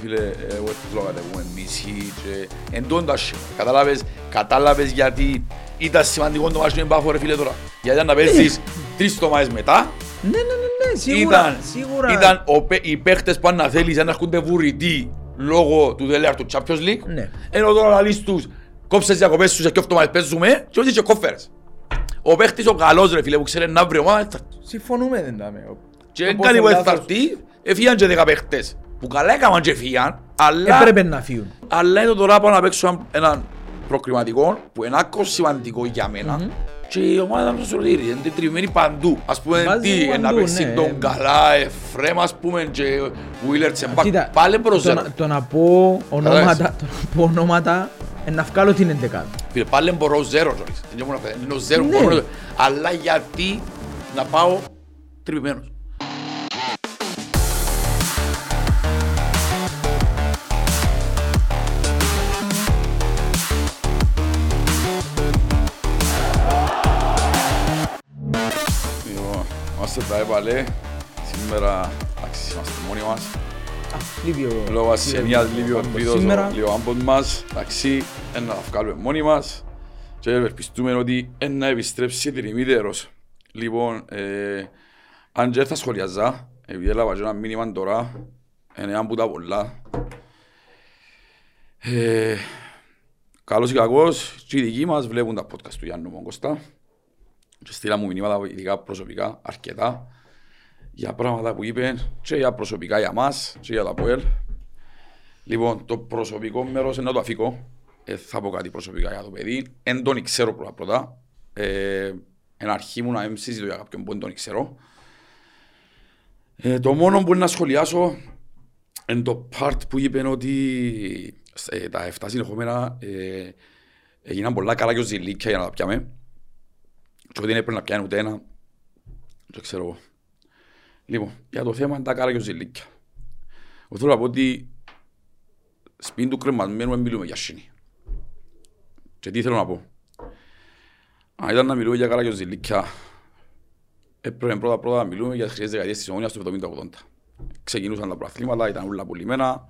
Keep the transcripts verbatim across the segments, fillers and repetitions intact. Φίλε, εγώ τη λόγα τα πούμε μισή και εντώντας, κατάλαβες, κατάλαβες γιατί ήταν σημαντικό το μάτσο εμπάφο ρε φίλε τώρα. Γιατί ήταν να παίζεις τρεις τομάδες μετά. Ναι, ναι, ναι, ναι, σίγουρα, σίγουρα. Ήταν οι παίχτες πάνε να θέλεις να έρχονται βουρητοί λόγω του τελεάρτου Champions League. Ενώ τώρα λαλείς τους, κόψες διακοπές τους και αυτομάδες παίζουμε και όχι και κόφερες. Ο παίχτης ο καλός ρε φίλε που ξέρει να βρει ομάδα θα έρθει. Που καλά έκαναν και φύγαν, αλλά έπρεπε να φύγουν. Αλλά εδώ τώρα πάω να παίξω έναν προκριματικό που είναι άκρο σημαντικό για μένα mm-hmm. και η ομάδα μου σωτήρι, είναι τριβημένη παντού. Ας πούμε τι, να παίξει ναι. τον Καλά, Εφρέμ ας πούμε και Βουίλερτσεν, πάλι προσέρα. Το, το να πω ονόματα, ονόματα να βγάλω την εντεκάδα. Φίλε, πάλι μπορώ ζέρο, είναι αλλά γιατί να πάω τριβημένος. Τα έβαλε, σήμερα αξίζει είμαστε μόνοι μας. Λόγω ασυνίας λίβιο εμπίδος ο άμπος μας. Ταξί, να τα βγάλουμε μόνοι μας και ευελπιστούμε ότι να επιστρέψει τριμήτερος. Λοιπόν, αν και θα σχολιαζά, επειδή έλαβα και ένα μήνυμα τώρα, είναι ένα που τα πολλά. Καλώς ή κακώς, και οι δικοί μας βλέπουν τα podcast του Γιάννου Μογκοστά. Και στείλα μου μηνύματα ειδικά προσωπικά, αρκετά, για πράγματα που είπαν και για προσωπικά για μας και για τα ΠΟΕΛ. Λοιπόν, το προσωπικό μέρος είναι να το αφήκω. Ε, θα πω κάτι προσωπικά για το παιδί. Εν τον ξέρω πρώτα πρώτα. Ε, εν αρχή μου να μην συζητώ για κάποιον που εν τον ξέρω. Ε, το μόνο που είναι να σχολιάσω είναι το part που είπαν ότι ε, τα εφτά συνεχόμενα ε, έγιναν πολλά καλά και ως ζηλίκια για να τα πιάμε. Και ότι δεν έπρεπε να πιάνει ούτε ένα, το ξέρω εγώ. Λοιπόν, για το θέμα είναι τα κάρα και ο ζηλίκια. Εγώ θέλω να πω ότι σπίτι του κρεμασμένου δεν μιλούμε για σύνη. Και τι θέλω να πω. Αν ήταν να μιλούμε για κάρα και ο ζηλίκια, έπρεπε πρώτα πρώτα να μιλούμε για τις χρυσές δεκαετίες της Ομόνοιας του εβδομήντα ογδόντα. Ξεκινούσαν τα προαθλήματα, ήταν όλα πουλημένα.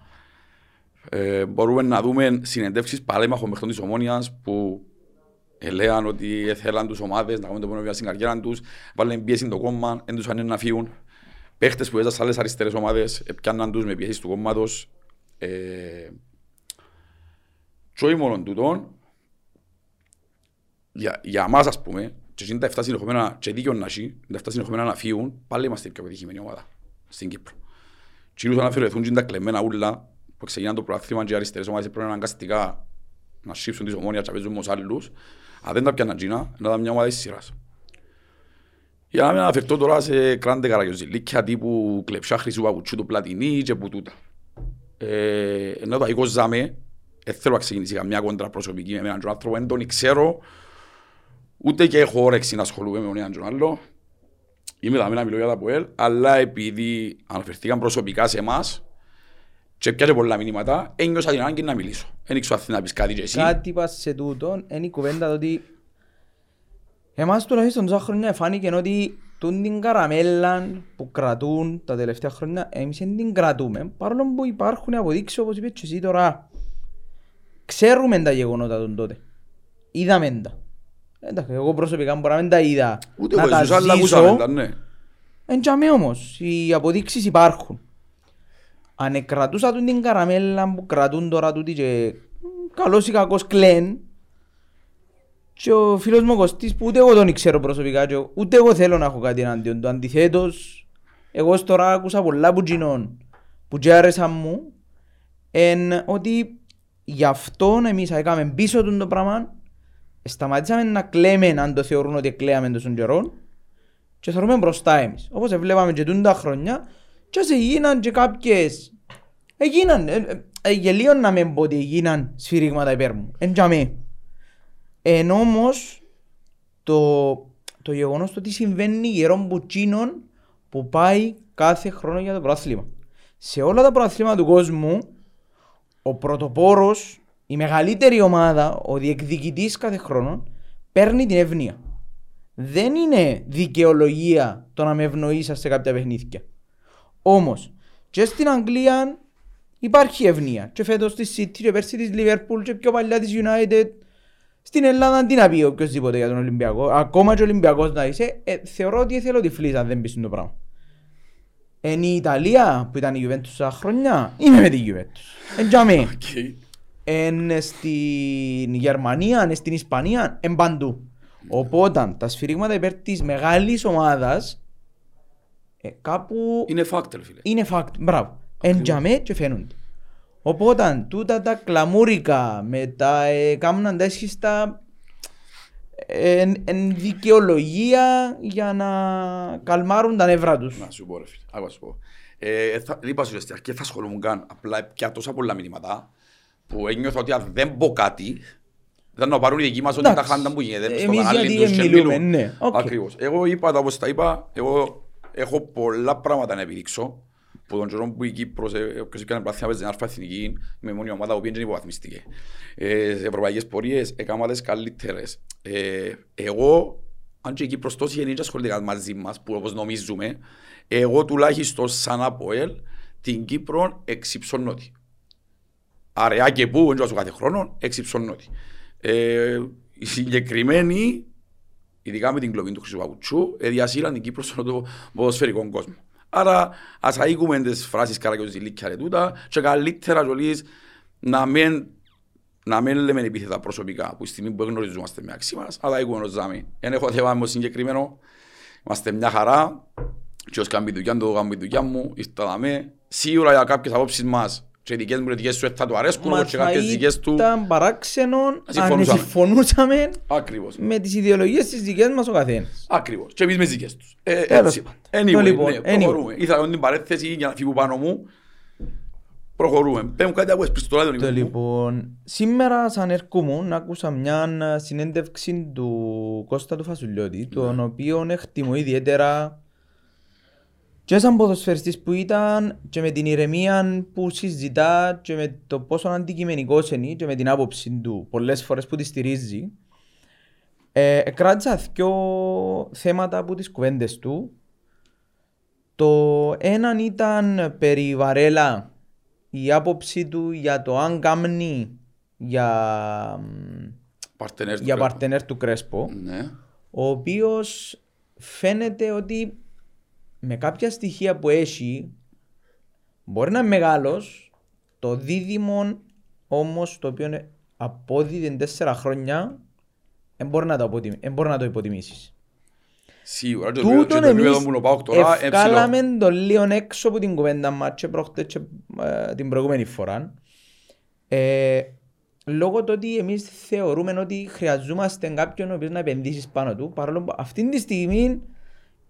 Ε, μπορούμε να δούμε συνεντεύξεις παλέμαχων μεχτών της Ομόνοιας που έλεγαν ότι θέλαν τους ομάδες να κάνουν το πονοβιά στην καριέρα τους, βάλαν πίεση το κόμμα, δεν τους ανέναν να φύγουν. Παίχτες που έζαν σε άλλες αριστερές ομάδες, πιάνναν τους με πιέσεις του κόμματος. Ε... Και όχι μόνον τούτον, για, για εμάς ας πούμε, και τα εφτά συνεχόμενα και δίκιο να ζει, τα εφτά συνεχόμενα να φύγουν, πάλι είμαστε η πιο πετυχημένη ομάδα στην Κύπρο. Και ήλους αναφερεθούν και τα κλεμμένα ούλα που ξεκινάνε το προάθλημα και οι αριστερές ομάδες πρέπει να αναγκαστικά να σύψουν της Ομόνοιας και να παίζουν μόνος άλλους. Αν δεν τα πιάνε Τζίνα, να τα μια ομάδα της σειράς. Για να μην αναφερθώ τώρα σε κράντε καραγιοζηλίκια τύπου κλεψιά χρυσού παπουτσού του πλατινί και που τούτα. Ε, ενώ το αγικό ζάμε, δεν θέλω να ξεκινήσει καμιά κόντρα προσωπική με έναν άνθρωπο, δεν τον ξέρω, ούτε και έχω όρεξη να ασχολούμαι με έναν άλλο. Είμαι δαμή να μιλώ για τα ΠΟΕΛ, αλλά επειδή αναφερθήκαν προσωπικά σε εμάς, και πιάσε πολλά μηνύματα, ένιωσα την ανάγκη να μιλήσω. Εν ήξω να πεις κάτι και εσύ. Κάτι πας σε τούτον, είναι η κουβέντα ότι εμάς τουλάχιστον τόσα χρόνια φάνηκε ότι την καραμέλα που κρατούν τα τελευταία χρόνια εμείς δεν την κρατούμε, παρόλο που υπάρχουν αποδείξεις όπως είπες και εσύ τώρα. Ξέρουμε τα γεγονότα των τότε, είδαμε τα. Εντάξει, εγώ προσωπικά μπορώ να μην τα είδα, να τα ζήσω. Εν τζαμί όμως, οι αποδείξεις υπάρχουν. Αν κρατούσα την καραμέλα που κρατούν τώρα τούτοι και καλώς ή κακώς κλαίν και ο φίλος μου ο Κωστής που ούτε εγώ τον ξέρω προσωπικά και ούτε εγώ θέλω να έχω κάτι εναντίον του. Αντιθέτως, εγώ τώρα άκουσα πολλά που γίνον που και άρεσαν μου εν ότι γι' αυτόν εμείς έκαμε πίσω τον το πράγμα, σταματήσαμε να κλαίμε αν το θεωρούν ότι κλαίαμε τόσων καιρών και θεωρούμε μπροστά εμείς, όπως βλέπαμε και τούντα χρόνια. Και σε γίναν και κάποιες, έγιναν, ε, ε, γελίω να με πω ότι έγιναν σφυρίγματα υπέρ μου, εν για με. Εν όμως, το, το γεγονός το τι συμβαίνει γερών πουτσίνων που πάει κάθε χρόνο για το πρωτάθλημα. Σε όλα τα πρωταθλήματα του κόσμου, ο πρωτοπόρος, η μεγαλύτερη ομάδα, ο διεκδικητής κάθε χρόνο, παίρνει την ευνοία. Δεν είναι δικαιολογία το να με ευνοήσεις σε κάποια παιχνίδια. Όμως, και στην Αγγλία υπάρχει ευνοία. Και φέτος στη City, και πέρσι της Liverpool, και πιο παλιά της United. Στην Ελλάδα τι να πει οποιοσδήποτε για τον Ολυμπιακό. Ακόμα και ο Ολυμπιακός να είσαι, ε, θεωρώ ότι θέλω τη φλής αν δεν πεις το πράγμα. Εν η Ιταλία που ήταν η Juventus στα χρονιά, είμαι με τη Juventus. Εν τζαμί. Εν στην Γερμανία, εν στην Ισπανία, εν παντού. Οπότε τα σφυρίγματα υπέρ της μεγάλης ομάδας ε, κάπου... είναι φάκτελ φίλε. Είναι φάκτελ, μπράβο. Εν τζαμί και φαίνονται. Οπότε τούτα τα κλαμούρικα με τα ε, κάμναν τα έσχιστα ε, εν, εν δικαιολογία για να καλμάρουν τα νευρά τους. Να σου πω ρε φίλε, άκουα σου πω. Ε, θα, είπα σου στην αρχή, θα ασχολούμουν καν, απλά πια τόσα πολλά μηνύματα που ένιωθα ότι αν δεν πω κάτι δεν να πάρουν οι δικοί μας ότι τα χάντα που γίνεται. Εμείς γιατί μιλούμε, ναι. Ακριβώς. Εγώ είπα τα όπως τα είπα, εγώ έχω πολλά πράγματα να επιδείξω. Που τον Τζορόν που η Κύπρος, όποιος έκανε πλαθήνα παίζει την Αλφα Εθνική, με μόνη ομάδα που πήγαινε υποβαθμίστηκε. Ε, σε ευρωπαϊκές πορείες, έκανα τις καλύτερες. Ε, εγώ, αν και η Κύπρος τόσοι γεννήτες ασχολήθηκαν μαζί μας, που όπως νομίζουμε, εγώ τουλάχιστον σαν ΑΠΟΕΛ, την Κύπρο εξυψώνω τη. Αραιά και πού, εντός κάθε χρόνο, εξυψώνω τη. Ε, οι συγκεκριμένοι, ειδικά με την κλοπή του Χρυσοπαπουτσού, διασύραν την Κύπρο στον ποδοσφαιρικό κόσμο. Άρα ας αίγουμε τις φράσεις «Καρά και ως δηλίκια ρε τούτα» και καλύτερα κιόλις να μην, να μην λέμε επίθετα προσωπικά που η στιγμή που γνωριζόμαστε μεταξύ μας, αλλά αίγουμε ως ζάμι. Εν έχω θέμα μου συγκεκριμένο, είμαστε μια χαρά και ως καμπή δουλειά μου, το καμπή δουλειά μου, ήρθαμε σίγουρα για κάποιες απόψεις μας. Και οι δικές μου δικές σου θα του αρέσκουν όπως και κάποιες δικές του... Μα θα ήταν παράξενον αν συμφωνούσαμε με τις ιδεολογίες της δικές μας ο καθένας. Ακριβώς. Και εμείς με τις δικές τους. Ε, έτσι. Anyway, το λοιπόν, ναι, προχωρούμε. Anyway. Ήθελα την παρέθεση για να φύγω πάνω μου. Προχωρούμε. Πέμουν κάτι από εσπιστολά τον Ιβούλου. Λοιπόν, σήμερα σαν ερχόμουν άκουσα μια συνέντευξη του Κώστα του Φασουλιώτη, τον οποίο εκτιμώ ιδιαίτερα. Και σαν ποδοσφαιριστής που ήταν και με την ηρεμία που συζητά και με το πόσο αντικειμενικός είναι και με την άποψη του πολλές φορές που τη στηρίζει, ε, κράτησα δύο θέματα από τις κουβέντες του. Το έναν ήταν περί Βαρέλα, η άποψη του για το αν κάμνει για, για παρτενέρ του Κρέσπο, ναι. Ο οποίος φαίνεται ότι με κάποια στοιχεία που έχει, μπορεί να είναι μεγάλος, το δίδυμο όμως το οποίο απόδιδε τέσσερα χρόνια, δεν μπορεί να το υποτιμήσεις. Σίγουρα, και το επίπεδο μου πάω τώρα, ευκάλαμε το λίγο έξω από την κουβέντα μας και την προηγούμενη φορά. Ε, λόγω του ότι εμείς θεωρούμε ότι χρειαζόμαστε κάποιον ο οποίος να επενδύσεις πάνω του, παρόλο που αυτή τη στιγμή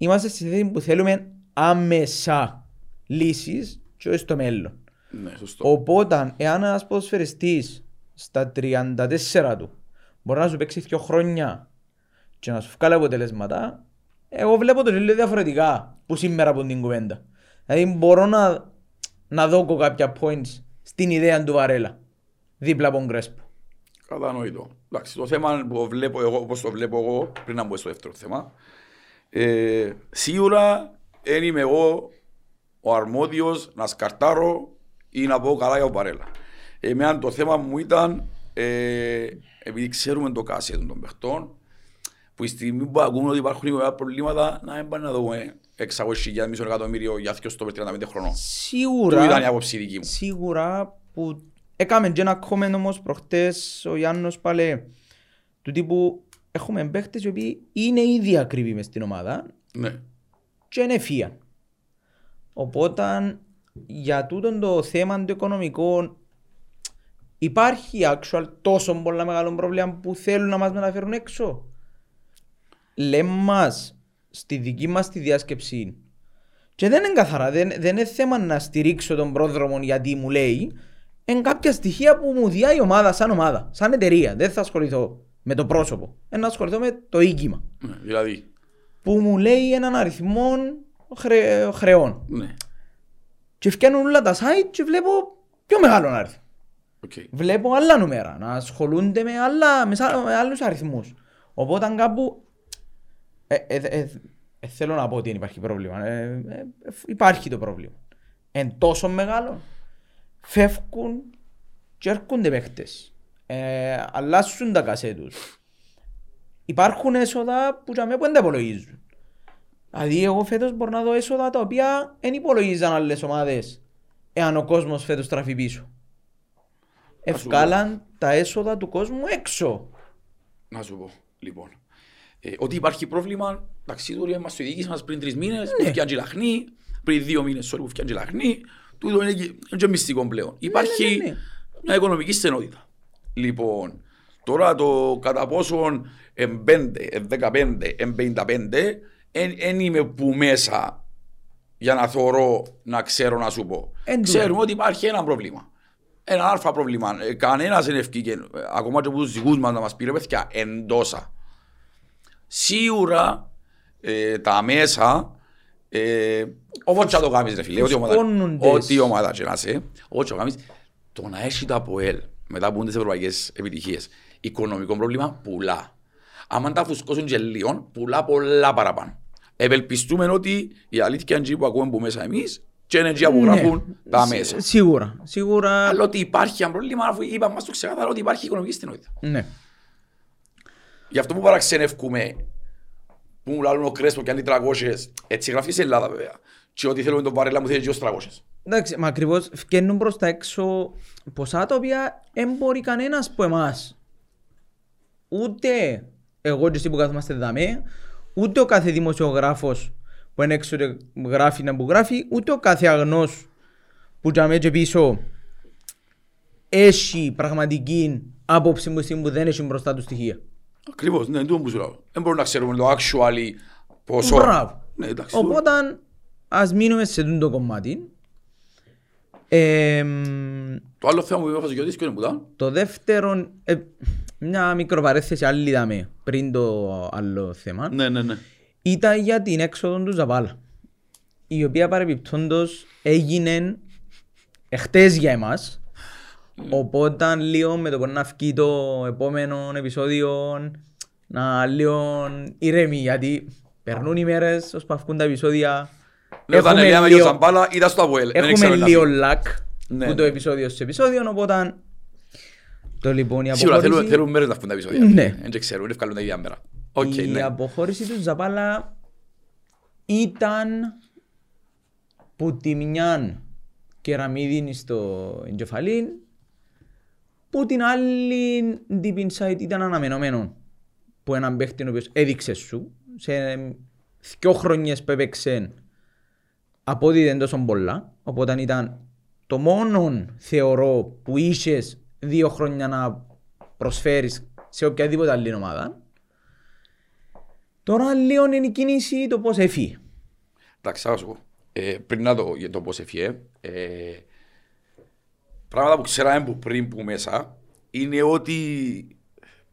είμαστε στη θέση που θέλουμε άμεσα λύσεις και όχι στο μέλλον. Ναι, σωστό. Οπότε, εάν ένας ποδοσφαιριστής στα τριάντα τέσσερα του μπορεί να σου παίξει δύο χρόνια και να σου βγάλει αποτελέσματα, εγώ βλέπω το λίγο διαφορετικά που σήμερα από την κουβέντα. Δηλαδή, μπορώ να, να δω κάποια points στην ιδέα του Βαρέλα δίπλα από τον Κρέσπο. Κατανοητό. Εντάξει, το θέμα που βλέπω εγώ, όπως το βλέπω εγώ, πριν να μπω στο δεύτερο θέμα. Ε, σίγουρα δεν είμαι εγώ ο αρμόδιος να σκαρτάρω ή να πω καλά για ο Βαρέλα. Εμένα το θέμα μου ήταν, ε, επειδή ξέρουμε το κασέτο των παιχτών, που η στιγμή που ακούμε ότι υπάρχουν προβλήματα, να μην πάνε να δούμε εξακόσια χιλιάδες εκατομμύριο για δύο στο τριάντα πέντε χρονών. Σίγουρα, ήταν η άποψη δική μου. Σίγουρα που έκαμε και ένα κόμμεν όμως προχτές ο Γιάννος Παλέ, του τύπου έχουμε παίχτες οι οποίοι είναι ήδη ακριβοί μες στην ομάδα, ναι, και είναι φία. Οπότε για τούτο το θέμα το οικονομικό υπάρχει actual τόσο πολλά μεγάλο πρόβλημα που θέλουν να μας μεταφέρουν έξω. Λέμε μας στη δική μας τη διάσκεψη και δεν είναι καθαρά, δεν, δεν είναι θέμα να στηρίξω τον πρόδρομο γιατί μου λέει, είναι κάποια στοιχεία που μου διάει η ομάδα σαν ομάδα, σαν εταιρεία, δεν θα ασχοληθώ με το πρόσωπο, να ασχοληθώ με το οίκημα. Ναι, δηλαδή. Που μου λέει έναν αριθμό χρε... χρεών. Ναι. Και φτιάχνουν όλα τα site και βλέπω πιο μεγάλο αριθμό. Okay. Βλέπω άλλα νούμερα, να ασχολούνται με, άλλα... με άλλους αριθμούς. Οπότε κάπου ε, ε, ε, ε, θέλω να πω ότι υπάρχει πρόβλημα. Ε, ε, ε, υπάρχει το πρόβλημα. Εν τόσο μεγάλο. φεύγουν και έρχονται παίχτες. Ε, αλλάσουν τα κασέ τους. Υπάρχουν έσοδα που δεν τα υπολογίζουν. Δηλαδή εγώ φέτος μπορώ να δω έσοδα τα οποία δεν υπολογίζαν άλλες ομάδες εάν ο κόσμος φέτος τραφεί πίσω. Ευκάλαν τα έσοδα του κόσμου έξω. Να σου πω, λοιπόν, ε, ότι υπάρχει πρόβλημα, εντάξει, τώρα μας το διοίκησαν μας πριν τρεις μήνες, ναι. Που φτιάχνει λαχνή, πριν δύο μήνες sorry, που φτιάχνει λαχνή, τούτο είναι και, και μυστικό πλέον. Ναι, υπάρχει ναι, ναι, ναι. Μια οικονομική στενότητα. Λοιπόν, τώρα το κατά πόσον εμ πέντε, εμ δεκαπέντε, εμ πενήντα πέντε, δεν είμαι που μέσα για να θωρώ να ξέρω να σου πω. Εν Ξέρουμε ότι υπάρχει ένα πρόβλημα. Ένα αλφα πρόβλημα. Κανένας δεν ευκήκε, ακόμα και από τους δικούς μας να μας πήρε παιδιά, εντόσα. Σίγουρα ε, τα μέσα, ε, όπως και το κάνεις ρε φίλε, ό,τι ομάδα και να είσαι, ό,τι το κάνεις, το να έχει τα ΑΠΟΕΛ, μετά που είναι τις ευρωπαϊκές επιτυχίες, οικονομικό πρόβλημα, πουλά. Αν τα φουσκώσουν και λίγο, πουλά πολλά παραπάνω. Ευελπιστούμε ότι η αλήθεια είναι που ακούμε που μέσα εμείς, και ενεργεία που γράφουν τα μέσα. Σίγουρα, σίγουρα. Αλλά ότι υπάρχει ένα πρόβλημα, αφού είπαμε μας το ξεκάθαρα ότι υπάρχει οικονομική στενότητα. Ναι. Γι' αυτό που παραξενεύκουμε, που μου λαλούν ο Κρέσπο και αν είναι τριακόσιες, έτσι γράφει σε Ελλάδα βέβαια. Και ό,τι θέλουμε τον Βαρέλα μου θέλει και ως τριακόσιες. Εντάξει, μα ακριβώς φκαίνουν προς τα έξω ποσά τα οποία δεν μπορεί κανένας από εμάς. Ούτε εγώ και εσύ που κάθομαστε δαμέ, ούτε ο κάθε δημοσιογράφος που είναι έξω και γράφει να που γράφει, ούτε ο κάθε αγνός που τζαμε και πίσω έχει πραγματική άποψη που δεν έχει μπροστά του στοιχεία. Ακριβώς, ναι, εντούτον που σου λέω. Δεν μπορούμε να ξέρουμε το actually πόσο. Μπράβο. Ναι, εντάξει, οπότε ας μείνουμε σε αυτό το κομμάτι. Ε, το άλλο θέμα που είπα φασογιώτης και είναι που ήταν. Το δεύτερο, ε, μια μικροπαρέθεση άλλη είδαμε πριν το άλλο θέμα. Ναι, ναι, ναι. Ήταν για την έξοδο του Ζαβάλα, η οποία παρεμπιπτόντως έγινε χτες για εμάς. Mm. Οπότε λίγο με το να βγει το επόμενο επεισόδιο να λίγο ηρέμη, γιατί περνούν οι μέρες ώσπου αυκούν τα επεισόδια. Λέω τα νεριά με λίγο Ζαβάλα, είδα στο Αβουέλ. Έχουμε λίγο λακ ναι, που ναι. Το επεισόδιο σε επεισόδιο, οπότε το λοιπόν η αποχώρηση. Σίγουρα θέλουν μέρες να αυκούν τα επεισόδια. Ναι. Δεν ξέρουν, δεν βγάλουν τα ίδια μέρα. Okay, η ναι. Αποχώρηση του Ζαπάλα ήταν που τη μιαν κεραμίδιν στο εγκεφαλήν, που την άλλη deep inside ήταν αναμενόμενο που έναν παίχτη ο οποίος έδειξε σου σε δυο χρονιές που έπαιξε από ότι δεν τόσο πολλά, οπότε ήταν το μόνο θεωρώ που είχες δύο χρόνια να προσφέρεις σε οποιαδήποτε άλλη ομάδα. Τώρα λίγο είναι η κίνηση το πώς έφυγε. Εντάξει, άκουσα. Πριν να δω για το πώς έφυγε, πράγματα που ξέραμε που πριν που μέσα είναι ότι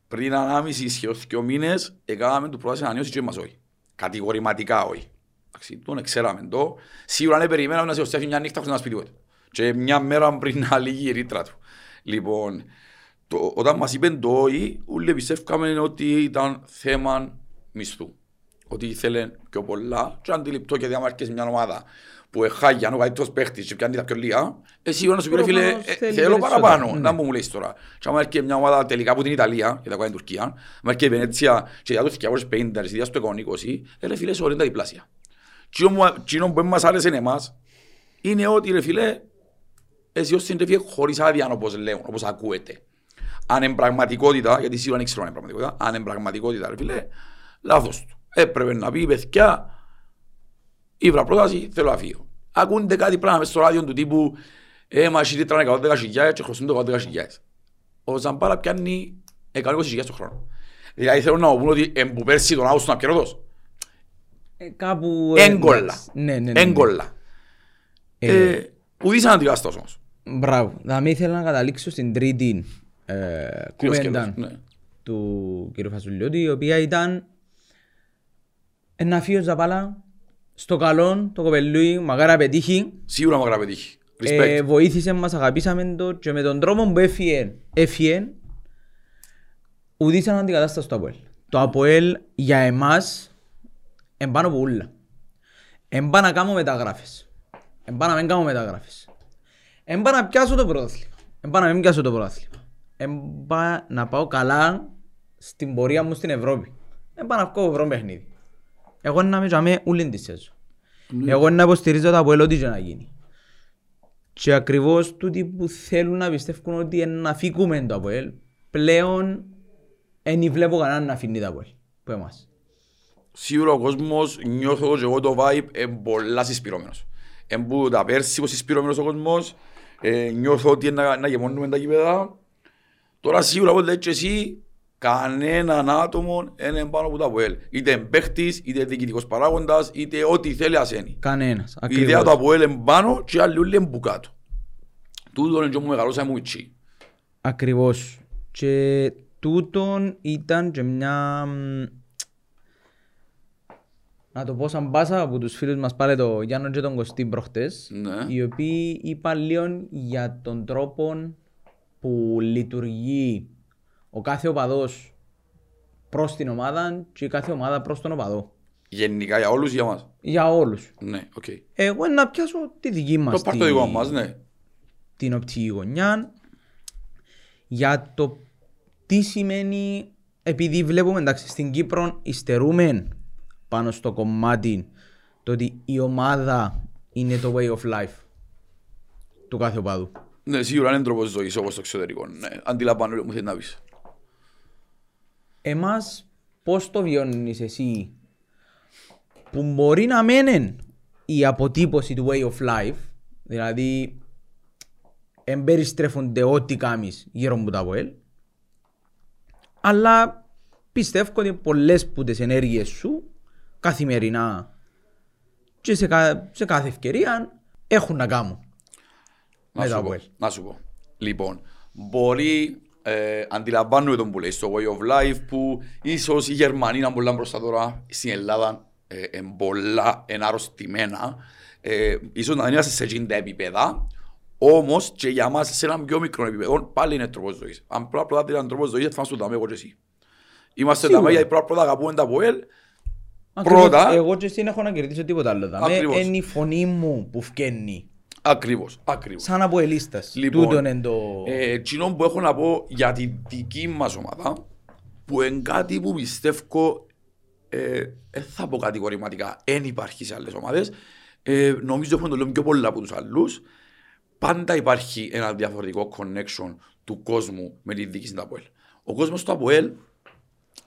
πριν ανάμιση σχεδόν δύο μήνες έκαναμε του πρόταση ανανέωση και μας όχι. Κατηγορηματικά όχι. Εντάξει, τον ξέραμε το. Σίγουρα δεν περιμέναμε να σε ωστεύει μια νύχτα χωρίς ένα σπίτι του. Και μια μέρα πριν να λύγει η ρήτρα του. Λοιπόν, το, όταν μας είπαν το όχι, όλοι πιστεύκαμε ότι ήταν θέμα μισθού. Ότι ήθελε πιο πολλά, και αντιληπτό και διαμάρκες μια ομάδα που εχάγει αν ο καλύτερος παίχτης και πιάνει τα πιο λίγα, εσύ να σου πει ρε φίλε, θέλω παραπάνω, να μου λες τώρα. Και άμα έρχεται μια ομάδα τελικά από την Ιταλία, γιατί ακούγεται η Τουρκία, άμα έρχεται η Βενέτσια και για τους διακόσιους πενήντα, εσύ στο είκοσι, ρε φίλε, σωρήν τα διπλάσια. Κοινό που μας άρεσε εμάς είναι ότι ρε φίλε, εσύ ως συντρεφή χωρίς άδεια όπως λέω, όπως ακούεται. Αν εν πραγματικότητα, γιατί σίγουρα δεν ξέρω αν εν πραγματικότητα, αν εν πραγματικότητα ρε φίλε, λάθος του. Έπρεπε να πει παιδιά, ήβρα πρόταση, θέλω να φύγω. Ακούνται κάτι πράγμα στο ράδιο του τύπου «Εμάς ήτρανε εκατόν δέκα χιλιάδες και χρωστούν το εκατόν δέκα χιλιάδες». Ο Ζαμπάλα πιάνει εκατόν είκοσι χιλιάδες στον χρόνο. Δηλαδή θέλω να μου πούν ότι εμπού πέρσι τον Αύγουστο να πιέρωτος. Κάπου... Έγκολλα. Ναι, ναι, ναι. Έγκολλα. Ουδείς αντιβάστος όμως. Μπράβο. Θα με ήθελα να καταλήξω στην τρίτη κουβέντα του κ. Φασουλιώτη, η οποία ήταν να φύγει ο Ζαπάλα, στο καλό, το κοπελούι, μαγάρα πετύχει. Σίγουρα μαγάρα πετύχει. Ε, βοήθησε μας, αγαπήσαμε το και με τον τρόπο που έφυγε, έφυγε ουδήσαν αντικατάσταση στο ΑΠΟΕΛ. Το ΑΠΟΕΛ για εμάς, εμπάνω από ούλα. Εμπάνω να κάνουμε μεταγράφες. Εμπάνω να μην κάνουμε μεταγράφες. Εμπά να πιάσω το πρωτάθλημα. Εμπά να μην πιάσω το πρωτάθλημα. Εμπά να πάω καλά στην πορεία μου στην Ευρώπη. Εμπά να βγω βρω παιχνίδι. Εγώ να μην ζαμέ ούλην τη σεζόν. Εγώ να υποστηρίζω τα αποελότη για να γίνει. Και ακριβώς τούτοι που θέλουν να πιστεύουν ότι είναι να φύγουμε το Αποέλ, πλέον δεν βλέπω κανέναν να αφήνει το Αποέλ, που εμάς. Σίγουρα ο κόσμος νιώθω και εγώ το vibe είναι πολλά συσπυρώμενος. Εν που τα πέρσι πως συσπυρώμενος ο κόσμος, ε, νιώθω ότι να, να γεμώνουμε τα κήπεδα. Τώρα σίγουρα όπως λέτε και εσύ, κανέναν άτομο είναι πάνω από το Αποέλ. Είτε παίχτης, είτε διοικητικός παράγοντας, είτε ό,τι θέλει ασένει. Κανένας. Η ιδέα του Αποέλ είναι πάνω και άλλοι όλοι είναι που κάτω. Τούτον είναι και μου μεγαλώσαμε μου τσι. Ακριβώς. Και τούτον ήταν και μια... Να το πω σαν πάσα από τους φίλους μας πάλι το Γιάννο και τον Κωστή προχτές, ναι. Οι οποίοι είπαν λίγο για τον τρόπο που λειτουργεί ο κάθε οπαδός προς την ομάδα και η κάθε ομάδα προς τον οπαδό. Γενικά για όλους ή για μας? Για όλους. Ναι, οκ. Okay. Εγώ να πιάσω τη δική μας, το τη... μας ναι. Την οπτική γωνιά για το τι σημαίνει, επειδή βλέπουμε εντάξει στην Κύπρο υστερούμε πάνω στο κομμάτι το ότι η ομάδα είναι το way of life του κάθε οπαδού. Ναι, σίγουρα είναι τρόπος ζωής όπως το εξωτερικό, ναι. Αντιλαμβάνω μου θέλει να πεις. Εμάς πώς το βιώνεις εσύ που μπορεί να μένει η αποτύπωση του way of life, δηλαδή εν περιστρέφονται ό,τι κάνεις γύρω μου τα Αποέλ, αλλά πιστεύω ότι πολλές που τις ενέργειες σου καθημερινά και σε, κα, σε κάθε ευκαιρία έχουν να κάνουν. Να σου, πω, να σου πω. Λοιπόν, μπορεί ε, αντιλαμβάνομαι τον που λέει στο way of life που ίσως οι Γερμανοί να μπολάνε μπροστά τώρα στην Ελλάδα ε, εμπολά εναρρωστημένα. Ε, ίσως να είναι σε εκείντα επίπεδα, όμως και για μας σε έναν πιο μικρό επίπεδο πάλι είναι τρόπος ζωής. Αν πρώτα πρώτα ήταν τρόπος ζωής, θα σου το δάμε εγώ και εσύ. Είμαστε τα μέγια, πρώτα πρώτα αγαπούμε τα Αποέλ. Πρώτα... Εγώ και εσύ δεν έχω να κερδίσω τίποτα άλλο. Είναι η φωνή μου που φκένει. Ακριβώς, ακριβώς. Σαν από ελίστας. Λοιπόν, εκείνο το... ε, που έχω να πω για τη δική μας ομάδα, που είναι κάτι που πιστεύω, δεν ε, θα πω κατηγορηματικά, δεν υπάρχει σε άλλες ομάδες, ε, νομίζω έχουμε το λέω πιο πολλά από τους άλλους, πάντα υπάρχει ένα διαφορετικό connection του κόσμου με τη διοίκηση του Αποέλ. Ο κόσμος του Αποέλ,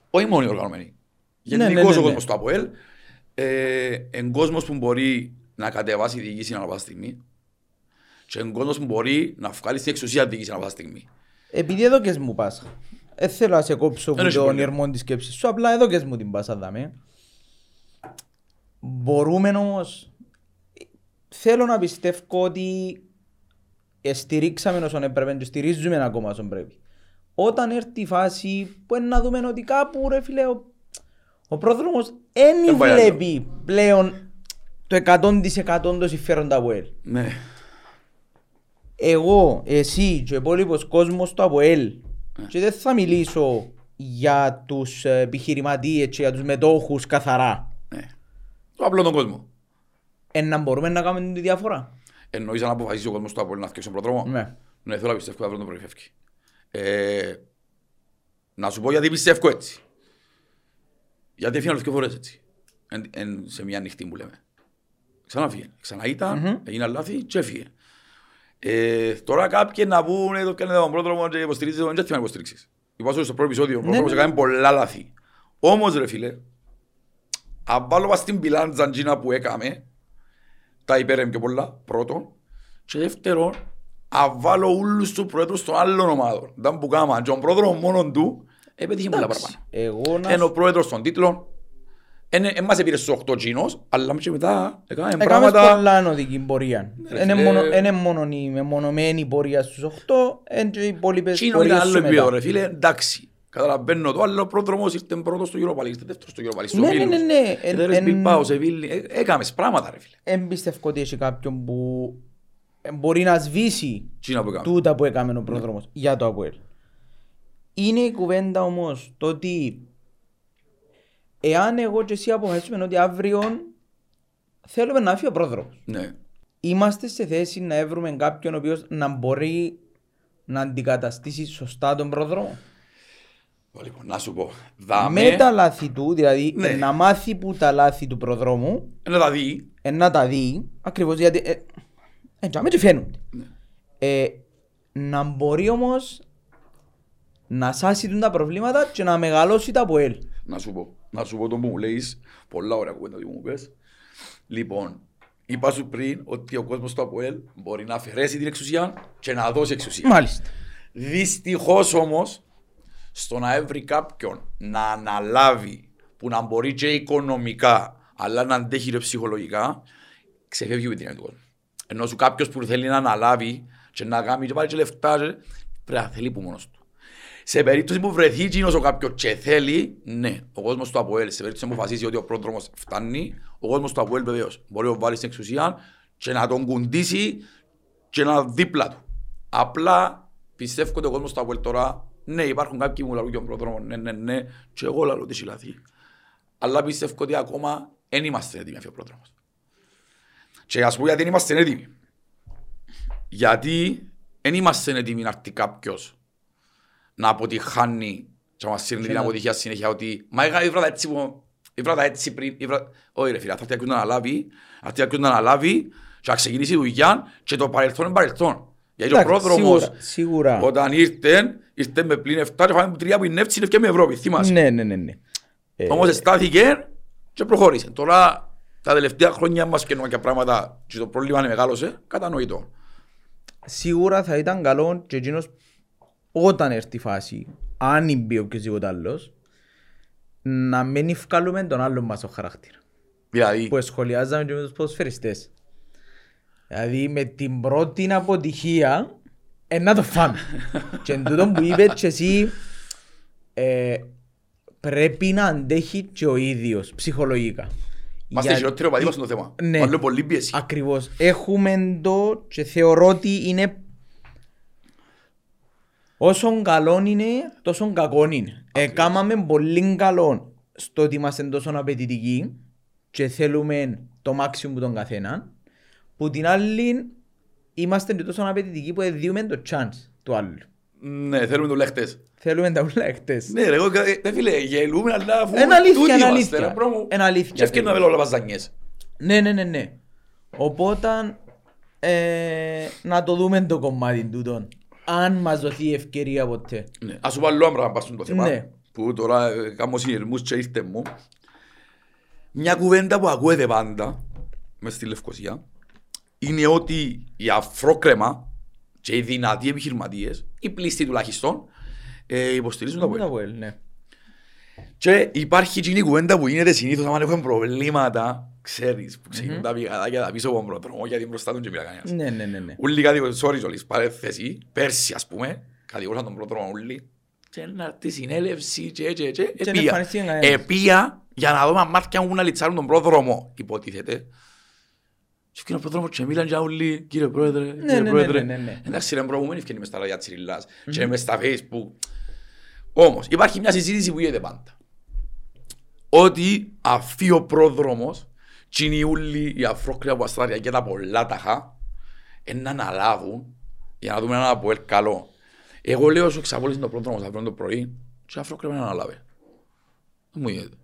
όχι μόνο οι οργανωμένοι, γενικός ναι, ναι, ναι, ναι. Ο κόσμος του Αποέλ, ε, εν κόσμος που μπορεί να κατεβάσει η διοίκηση ανά πάσα στιγμή, και εν κόσμος που μπορεί να βγάλει στην εξουσία διοίκηση ανά πάσα στιγμή. Επειδή εδώ και μου πάσα. Δεν θέλω να σε κόψω που τον ιερμό της σκέψης σου, απλά εδώ και μου την πάσα δάμε. Μπορούμε όμως, θέλω να πιστεύω ότι στηρίξαμε όσον έπρεπε και στηρίζουμε ακόμα όσον πρέπει. Όταν έρθει η φάση που να δούμε ότι κάπου ρε φίλε, ο, ο πρόδρομος δεν βλέπει πλέον το εκατό τοις εκατό των συμφέροντα Αποέλ. Ναι. Εγώ, εσύ και ο υπόλοιπος κόσμος του Αποέλ, ναι. Και δεν θα μιλήσω για τους επιχειρηματίες και για τους μετόχους καθαρά. Ναι. Το απλό τον κόσμο. Ε, να μπορούμε να κάνουμε τη διαφορά. Εννοείς αν αποφασίσει ο κόσμος του Αποέλ να φτιάξει τον πρόδρομο. Ναι. Ναι, θέλω να πιστεύω ότι θα βρουν τον ε, να σου πω γιατί πιστεύω έτσι. Γιατί έφυγαν δύο φορές έτσι. Εν, εν, σε μια νυχτή που λέμε. Ξανά φύγε. Ξανά ήταν, mm-hmm. Έγινε λάθη και έφυγε. Ε, τώρα κάποιοι να πούνε το κάνει τον πρόδρομο και υποστηρίζεις τον, δεν θέλω να υποστηρίξεις. Είπα στο πρώτο επεισόδιο, ο πρόδρομος έκανε πολλά λάθη. Όμως ρε φίλε, αν βάλω μας την πιλάντζα που έκαμε, τα υπέραμε και πολλά, πρώτον. Και δεύτερον, αν βάλω όλους τους πρόεδρους των άλλων ομάδων. Δεν που κάμα και ο πρόδρομος μόνον του, επέτυχε πολλά παραπάνω. Ενώ ο πρόεδρος των τίτλων, δεν μας πήρε στους οκτώ κίνος, αλλά και μετά έκαναν πράγματα... Έκαμε πολλά ενωδική πορεία. Είναι μονομένη πορεία στους οκτώ, εν και οι υπόλοιπες πορείες σου μετά. Ρε φίλε, εντάξει. Καταλαβαίνω το άλλο πρόδρομος, ήρθε πρώτος στο Europa League, ήρθε δεύτερος στο Europa League, στο Βίλνους. Ναι, ναι, ναι. Ήρθε Μπιλμπάου, σε Βίλνη, έκαμες πράγματα ρε φίλε. Εμπιστεύω ότι έχει κάποιον που μπορεί να σβήσει τούτα που έκαμε ο πρόδρομος για το Αποέλ. Είναι η κουβέντα όμως το ότι εάν εγώ και εσύ αποφασίσουμε ότι αύριο θέλουμε να φύγει ο πρόδρομος. Ναι. είμαστε σε θέση να βρούμε κάποιον ο οποίος να μπορεί να αντικαταστήσει σωστά τον πρόδρομο. Λοιπόν, να σου πω. Δάμε... Με τα λάθη του, δηλαδή ναι. να μάθει που τα λάθη του προδρόμου. Να τα δει. Ε, να τα δει. Ακριβώς, γιατί. Ε, ε, ε, μην του φαίνονται. Ναι. Ε, να μπορεί όμως να σάσει τα προβλήματα και να μεγαλώσει τα από ελ. Να σου πω. Να σου πω το που μου λέεις. Πολλά ωραία κουβέντα που μου πες. Λοιπόν, είπα σου πριν ότι ο κόσμος του ΑΠΟΕΛ μπορεί να αφαιρέσει την εξουσία και να δώσει εξουσία. Μάλιστα. Δυστυχώς όμως, στο να έβρει κάποιον να αναλάβει που να μπορεί και οικονομικά αλλά να αντέχει ψυχολογικά, ξεφεύγει με την έννοια. Ενώ σου κάποιος που θέλει να αναλάβει και να κάνει και πάρει και λεφτά, πρέπει να θέλει που μόνος του. Σε περίπτωση που βρεθεί εκείνος ο κάποιος και θέλει, ναι, ο κόσμος του ΑΠΟΕΛ, σε περίπτωση που αποφασίσει ότι ο πρόδρομος φτάνει, ο κόσμος του ΑΠΟΕΛ βεβαίως μπορεί να βάλει στην εξουσία και να τον κουντήσει και να δίπλα του. Απλά πιστεύω ότι ο κόσμος του ΑΠΟΕΛ τώρα, ναι, υπάρχουν κάποιοι που λαλούν και ο πρόδρομος, ναι, ναι, ναι, και εγώ λαλώ ότι συλλαθεί. Αλλά πιστεύω ότι ακόμα δεν είμαστε έτοιμοι ο πρόδρομος. Και ας πω γιατί δεν είμαστε έτοιμοι. Γιατί δεν είμαστε έτοιμοι να έρθει κάποιος να αποτυχάνει και να μας σύρνει την αποτυχία συνέχεια ότι «Μα ήβρατα έτσι, έτσι πριν, ήβρατα...» Όχι ρε φίλε, θα έρθει κάποιος να αναλάβει, θα έρθει κάποιος να αναλάβει και να ξεκινήσει η δουλειά και το παρελθόν είναι παρελθόν. Γιατί ο πρόδρομος όταν ήρθε, ήρθε με πλήν εφτά και φάμε τρία που η νεύση είναι ευκαιρία με Ευρώπη, θυμάσαι. Ναι, ναι, ναι. Όμως εστάθηκε και προχώρησε. Τώρα τα τελευταία χρόνια μας καινούργια και πράγματα και το πρόβλημα είναι μεγάλωσε, κατανοητό. Σίγουρα θα ήταν καλό και εκείνος όταν έρθει η φάση, αν μπει οποιοδήποτε άλλος, να μην ευκαλούμε τον άλλον μας ο χαρακτήρα. Δηλαδή... Που σχολιάζαμε και με τους ποδοσφαιριστές. Δηλαδή με την πρώτη αποτυχία, ε, να το φάμε. Και εν τούτο που είπε και εσύ, ε, πρέπει να αντέχει και ο ίδιος ψυχολογικά. Είμαστε για... χειρότερο παδί μας στο θέμα. Ναι, Μάλλον πολύ πίεση. Ακριβώς. Έχουμε το και θεωρώ ότι είναι... Όσον καλό είναι, τόσο κακό είναι. Εκάμαμε πολύ καλό στο ότι είμαστε τόσο απαιτητικοί και θέλουμε το μάξιμο που τον καθέναν. Που την άλλη είμαστε τόσο απαιτητικοί που δίνουμε το chance του άλλου. Ναι, θέλουμε το λεχτές. Θέλουμε τα λεχτές. Ναι, εγώ δεν φίλε, γελούμε αλλά αφού τούτοι είμαστε. Εν αλήθεια. Και ευκαιρνώ να όλα ζανιές. Ναι, ναι, ναι, ναι. Οπότε να το δούμε το κομμάτι τούτων. Αν μας δοθεί η ευκαιρία ποτέ. Ναι. Ας σου πω άλλο άμπρα να πάσουν το θέμα, ναι. Που τώρα κάνω συνειρμούς και ήρθε μου. Μια κουβέντα που ακούεται πάντα μες στη Λευκοσία είναι ότι οι αφρόκρεμα και οι δυνατοί επιχειρηματίες, οι πλήστοι τουλάχιστον, ε, υποστηρίζουν τα ΑΠΟΕΛ. Ναι. Και υπάρχει εκείνη κουβέντα που γίνεται συνήθως αν έχουν προβλήματα, ξέρεις, που ξεκινούν mm-hmm. τα πηγαδάκια τα πίσω από τον προδρόμο γιατί μπροστά του και πήρα κανένας. Ναι, ναι, ναι. Ούλοι κατηγορήσαν, sorry, sorry, παρέθεση, πέρσι ας πούμε, κατηγορήσαν τον προδρόμο ούλοι και να έρθει συνέλευση και έτσι, έτσι, έτσι, επία για να δούμε αν μάρκια μου να λιτσάρουν τον προδρόμο, υποτίθεται. Και ευκαινε ο προδρόμος και μίλαν και ούλοι, κύριε πρόεδρε, ναι, κύριε ναι, πρόεδρε. Ναι, ναι, ναι. Εντάξει, ρε προηγούμενοι ευκαινε μες στα ραδιά Τσιριλάς mm-hmm. και μες στα Facebook. Όμως, υπάρχει μια συζήτηση που γίνεται πάντα. Ότι αφή ο πρόδρομος, οι ούλοι, οι αφρόκρια που αστράδια και τα πολλά ταχά, να αναλάβουν για να δούμε έναν από ελ καλό. Εγώ λέω όσο εξαπόλυσε τον πρόδρομος αύριο το πρωί, και αφρόκρια να αναλάβει. Δεν μου γίνεται.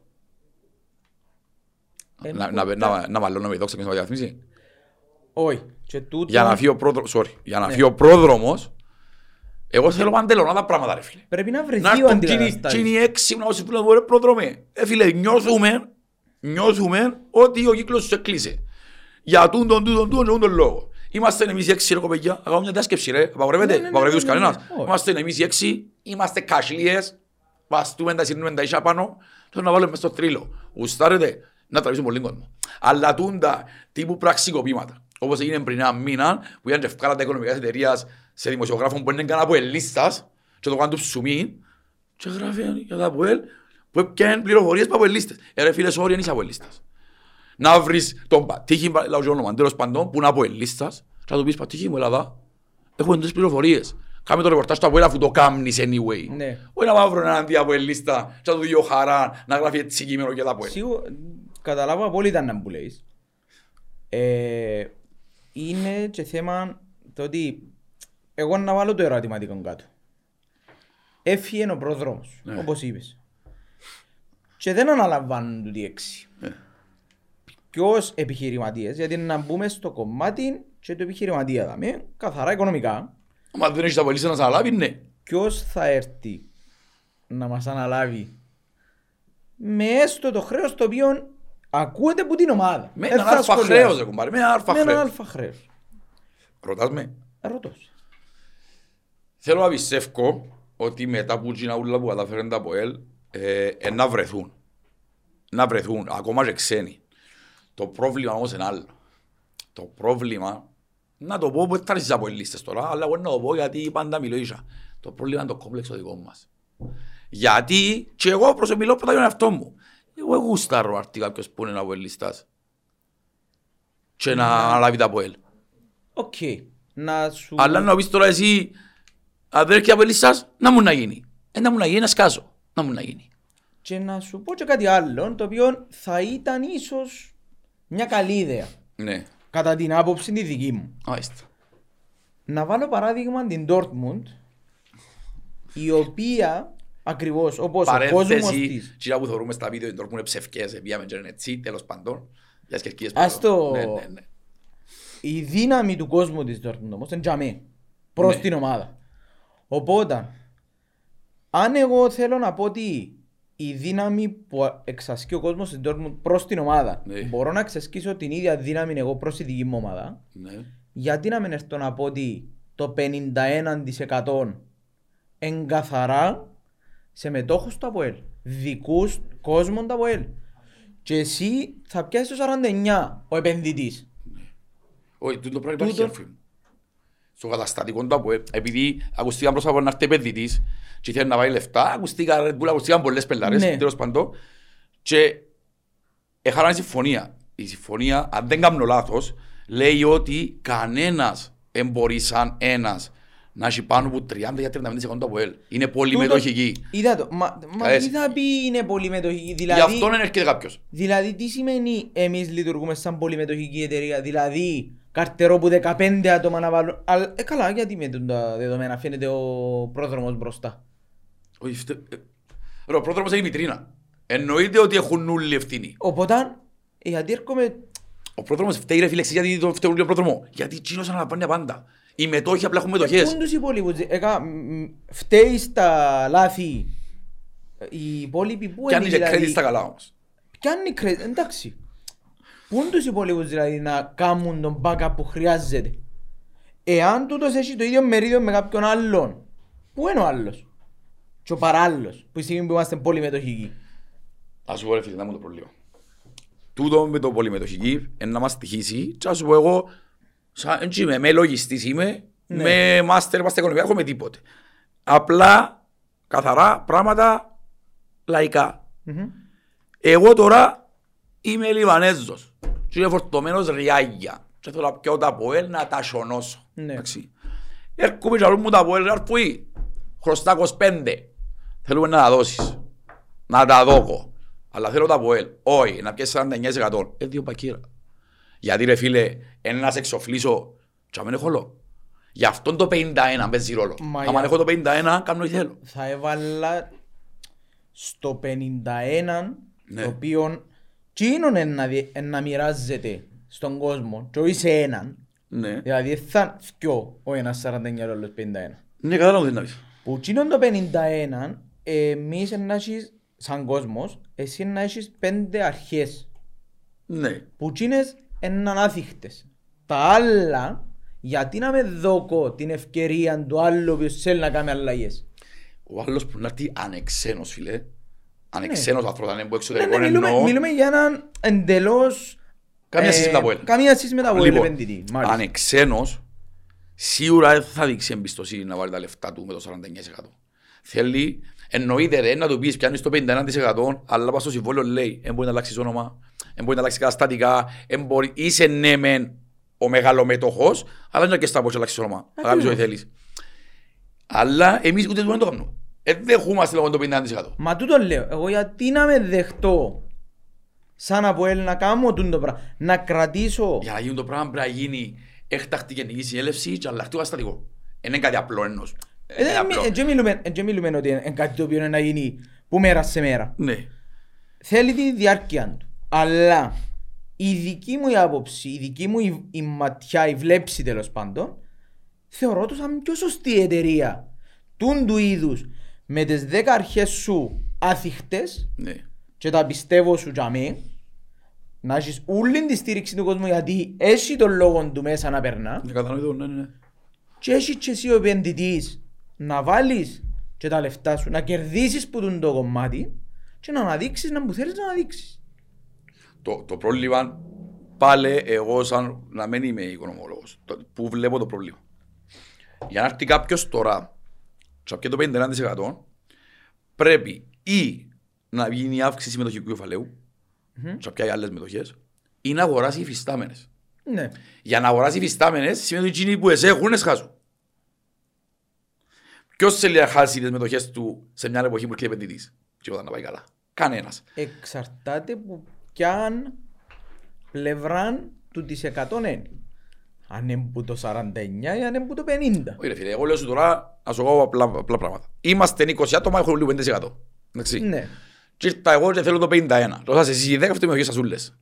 Να μαλλώ να με δόξα και να διαθμίσει. Όχι. Για να φύγει ο πρόδρομος, sorry, για να φύγει ο πρόδρομος, εγώ θέλω παντελώνα τα πράγματα ρε φίλε. Πρέπει να βρεθεί ο αντιλαταστάτης. Να έρθουν οι έξι να όσοι φίλοι προδρομέ. Ε φίλε, νιώθουμε, νιώθουμε ότι ο κύκλος τους έκλεισε. Για τούν τον τούν τον τούν τον λόγο. Είμαστε εμείς οι έξι ρε κοπέγια, να κάνουμε μια διάσκεψη ρε. Απαγορεύεται, απαγορεύεται τους κανένας. Είμαστε εμείς οι έξι, είμαστε κασλίες, βαστούμε τα σύρνουμε τα ίσια πάνω. Θέλω να βάλουμε μες στο θρύλο. Γουστάρετε να τραβήσουμε πολύ κόσμο. Αλλά τούν τα τύπου πραξικοπήματα. Όπως έγινε πριν ένα μήνα που ήταν και ευκάλα τα οικονομικά της εταιρείας σε δημοσιογράφων που είναι καν από ελίστας και το κάνουν του ψουμί και γράφουν για τα ΑΠΟΕΛ που έπιαν πληροφορίες από ελίστες. Ρε φίλε, sorry, δεν είσαι από ελίστας. Να βρεις τον πατήχη, λαό και όνομα, τέλος παντών, που είναι από ελίστας και να του πεις πατήχη μου, Ελλάδα, έχουμε τις πληροφορίες. Κάμε το ρεπορτάζ του ΑΠΟΕΛ αφού το κάνεις anyway. Όχι να μαύρω έναν δι' από ελίστα και να του δει ο χαρά να γράφει έτσι κείμενο για τα ΑΠΟΕΛ. Καταλάβω απόλυτα να μου λες. είναι και θέμα το ότι εγώ να βάλω το ερωτηματικό κάτω. Έφυγε ο πρόδρομος, ναι, όπως είπες. Και δεν αναλαμβάνουν τούτοι έξι. Ναι. Ποιος επιχειρηματίες, γιατί να μπούμε στο κομμάτι και το επιχειρηματία δάμε, καθαρά οικονομικά. Μα δεν έχεις απολύσει να σας αναλάβει, ναι. Ποιος θα έρθει να μας αναλάβει με έστω το χρέος το οποίο ακούεται από την ομάδα. Με έναν αλφα χρέος, δεν κουμπάρει. Με έναν αλφα χρέος. Ρωτάς με. Ρωτός. Θέλω να πιστεύω ότι μετά που γίνα ούλα που καταφέρνεται από ελ, ε, ε, να βρεθούν. Να βρεθούν, ακόμα και ξένοι. Το πρόβλημα όμως είναι άλλο. Το πρόβλημα, να το πω, δεν θα ρίξεις από ελίστες τώρα, αλλά εγώ να το πω γιατί πάντα μιλώ ίσα. Το πρόβλημα είναι το κόμπλεξ το δικό μας. Γιατί και εγώ προσωπιλώ πρώτα για τον εαυτό μου. Εγώ γούσταρω αρτι κάποιος που είναι από ελίστας και να αναλάβει τα από ελ. Οκ. Αλλά να πεις τώρα εσύ, αν δεν έρχεται από ελίστας, να μου να γίνει. Ε, να μου να γίνει, να σκάσω. Να μου να γίνει. Και να σου πω και κάτι άλλο, το οποίο θα ήταν ίσως μια καλή ιδέα. Ναι. Κατά την άποψη τη δική μου. Άιστα. Να βάλω παράδειγμα την Dortmund, η οποία ακριβώς όπως ο κόσμος της. Κυρία που θεωρούμε στα βίντεο, η Dortmund είναι ψευκές, επίαμε και είναι έτσι, τέλος πάντων. Για σκευκίες πάνω. Ας το... Ναι, ναι, ναι. Η δύναμη του κόσμου της Dortmund όμως είναι τζαμί, προς ναι, την ομάδα. Οπότε, αν εγώ θέλω να πω ότι η δύναμη που εξασκεί ο κόσμος στην Dortmund προς την ομάδα, ναι, μπορώ να εξασκήσω την ίδια δύναμη εγώ προς τη δική μου ομάδα, ναι, γιατί να μην έρθω να πω ότι το πενήντα ένα τοις εκατό εν καθαρά σε μετόχους του ΑΠΟΕΛ, δικούς κόσμων του ΑΠΟΕΛ, και εσύ θα πιάσεις το σαράντα εννιά τοις εκατό ο επενδυτής. Όχι, τούτο πράγμα υπάρχει έρθει. Στο καταστατικό του ΑΠΟΕΛ, επειδή ακουστήκαν πρόσφατα να έρθει επενδυτής και ήθελε να βάλει λεφτά, ακουστήκαν πολλές πελάρες, τέλος πάντων, και έχανα συμφωνία. Η συμφωνία, αν δεν κάνω λάθος, λέει ότι κανένας δεν μπορεί σαν ένας να έχει πάνω από τριάντα με τριάντα πέντε τοις εκατό από ελ. Είναι πολυμετοχική. Είδα το. Μα, μα τι θα πει είναι πολυμετοχική. Δηλαδή, γι' αυτό δεν έρχεται κάποιος. Δηλαδή τι σημαίνει εμείς λειτουργούμε σαν πολυμετοχική εταιρεία. Δηλαδή καρτερό που δεκαπέντε άτομα να βάλουν. Αλλά, ε, καλά, γιατί με τα δεδομένα φαίνεται ο πρόδρομος μπροστά. Όχι, φτε... ε, ο πρόδρομος έχει βιτρίνα. Εννοείται ότι έχουν όλοι ευθύνη. Οπότε, γιατί έρχομαι... Ο πρόδρομος φταίει ρε φίλε, γιατί το φταίει ο πρόδρομο. Γιατί τσίνος αναλαμβάνει πάντα. Οι μετόχοι απλά έχουν μετοχές. Πού τους υπόλοιπους, φταίει στα λάθη οι υπόλοιποι που είναι δηλαδή... Κι αν είναι κρέτη στα καλά όμως. Κι αν είναι κρέτη, εντάξει. Πού είναι τους υπόλοιπους δηλαδή να κάνουν τον backup που χρειάζεται. Εάν τούτος έχει το ίδιο μερίδιο με κάποιον άλλον, πού είναι ο άλλος. Και ο παράλληλος, που στιγμή που είμαστε πολυμετοχικοί. Ας σου πω ρε φίλε, να μου το προβλήμα. Τούτο με το πολυμετοχική, να μας τυχήσει και ας σου πω εγώ, σαν είμαι, με λογιστής είμαι, ναι, με μάστερ, μάστερ οικονομία, έχω με τίποτε. Απλά, καθαρά, πράγματα, λαϊκά. Mm-hmm. Εγώ τώρα είμαι Λιβανέζος και είμαι φορτωμένος ριάγια και θέλω να πιω τα ΠΟΕΛ να τα σιωνώσω. Ναι. Έρχομαι και μου τα ΠΟΕΛ, να αρφούει, χρωστά είκοσι πέντε. Θέλουμε να τα δώσεις, να τα δώκω, αλλά θέλω τα ΠΟΕΛ, όχι, να πιέσεις σαράντα εννιά τοις εκατό. Ε, δύο πακύρα. Γιατί ρε φίλε, ένα σε εξοφλήσω και αμήν έχω λόγο. Γι' αυτόν το πενήντα ένα παίζει ρόλο. Αν έχω το πενήντα ένα, κάνω ό,τι θέλω. Θα έβαλα στο πενήντα ένα, ναι, το οποίο κοινων να μοιράζεται στον κόσμο και όχι σε έναν. Ναι. Δηλαδή θα φτιώ ο ένας σαράντα εννιά ρόλος πενήντα ένα. Ναι, κατάλαβα τι να πεις. Που κοινων το πενήντα ένα, εμείς να έχεις σαν κόσμος, εσύ να έχεις πέντε αρχές. Ναι. Που κοινες είναι ανάδεικτες. Τα άλλα, γιατί να με δώκω την ευκαιρία του άλλου που θέλει να κάνει αλλαγές. Ο άλλος που να έρθει ανεξένος, φίλε. Ανεξένος ναι, άνθρωπος, αν είναι που εξωτερικό ναι, ναι, μιλούμε, εννοώ. Μιλούμε για έναν εντελώς... Καμία σχέση με τα πόλη. Λοιπόν, ανεξένος, σίγουρα θα δείξει εμπιστοσύνη να βάλει τα λεφτά του με το σαράντα εννιά τοις εκατό. Θέλει, εννοείται ρε, να του πεις πιάνεις το πενήντα ένα τοις εκατό, αλλά πας στο συμβόλαιο λέει, δεν μπορεί να αλλάξεις όνομα. Εν μπορεί να αλλάξει καταστατικά, μπορεί... είσαι ναι μεν ο μεγαλομετοχός, αλλά δεν και στα πόσο αλλάξεις όνομα. Αγάπης ό,τι θέλεις. Αλλά εμείς ούτε δεν το κάνουμε. Δεν δεχούμαστε λόγω το πενήντα τοις εκατό. Μα τούτο λέω, εγώ γιατί να με δεχτώ σαν από Έλληνα να κάνω το πράγμα, να κρατήσω. Για να γίνει το πράγμα πρέπει να γίνει έκτακτη γενική συνέλευση και αλλαχτεί ο καταστατικό. Είναι κάτι απλό ενός. Δεν μιλούμε ότι είναι κάτι το οποίο είναι να γίνει που μέρα σε μέρα. Ναι. Θέλει τη διάρκεια του. Αλλά η δική μου η άποψη, η δική μου η, η ματιά, η βλέψη τέλος πάντων, θεωρώ το σαν πιο σωστή εταιρεία του είδους με τις δέκα αρχές σου άθιχτες, ναι, και τα πιστεύω σου για μέ, να έχεις όλη τη στήριξη του κόσμου γιατί έχει τον λόγο του μέσα να περνά. Ναι, κατανοητό, ναι, ναι. Και έχει και εσύ ο επενδυτής να βάλεις και τα λεφτά σου, να κερδίσεις που τον το κομμάτι και να αναδείξεις να μου θέλεις να αναδείξεις. Το, το πρόβλημα, πάλι εγώ σαν να μην είμαι οικονομολόγος, που βλέπω το πρόβλημα. Για να έρθει κάποιος τώρα, σε αυτό το πενήντα ένα τοις εκατό, πρέπει ή να γίνει η αύξηση μετοχικού κεφαλαίου, mm-hmm, σε ποια οι άλλες μετοχές, ή να αγοράσει υφιστάμενες. Ναι. Για να αγοράσει υφιστάμενες, σημαίνει ότι εκείνοι που εσέχουν, εσχάσουν. Ποιος θέλει να χάσει τις μετοχές του σε μια εποχή που έρχεται επενδυτής και όταν να πάει καλά? Κανένας. Εξαρτάται που πιαν πλευράν του της εκατόν ένα. Αν είναι που το σαράντα εννιά ή αν είναι που το πενήντα. Όχι ρε φίλε, εγώ λέω σου τώρα να σου πω απλά, απλά πράγματα. Είμαστε είκοσι άτομα, έχω λίγο πέντε τοις εκατό. Εντάξει. Ναι. Και ήρθα εγώ και θέλω το πενήντα ένα. Τώρα σας εσείς οι δέκα αυτοί με οχίες ασούλες.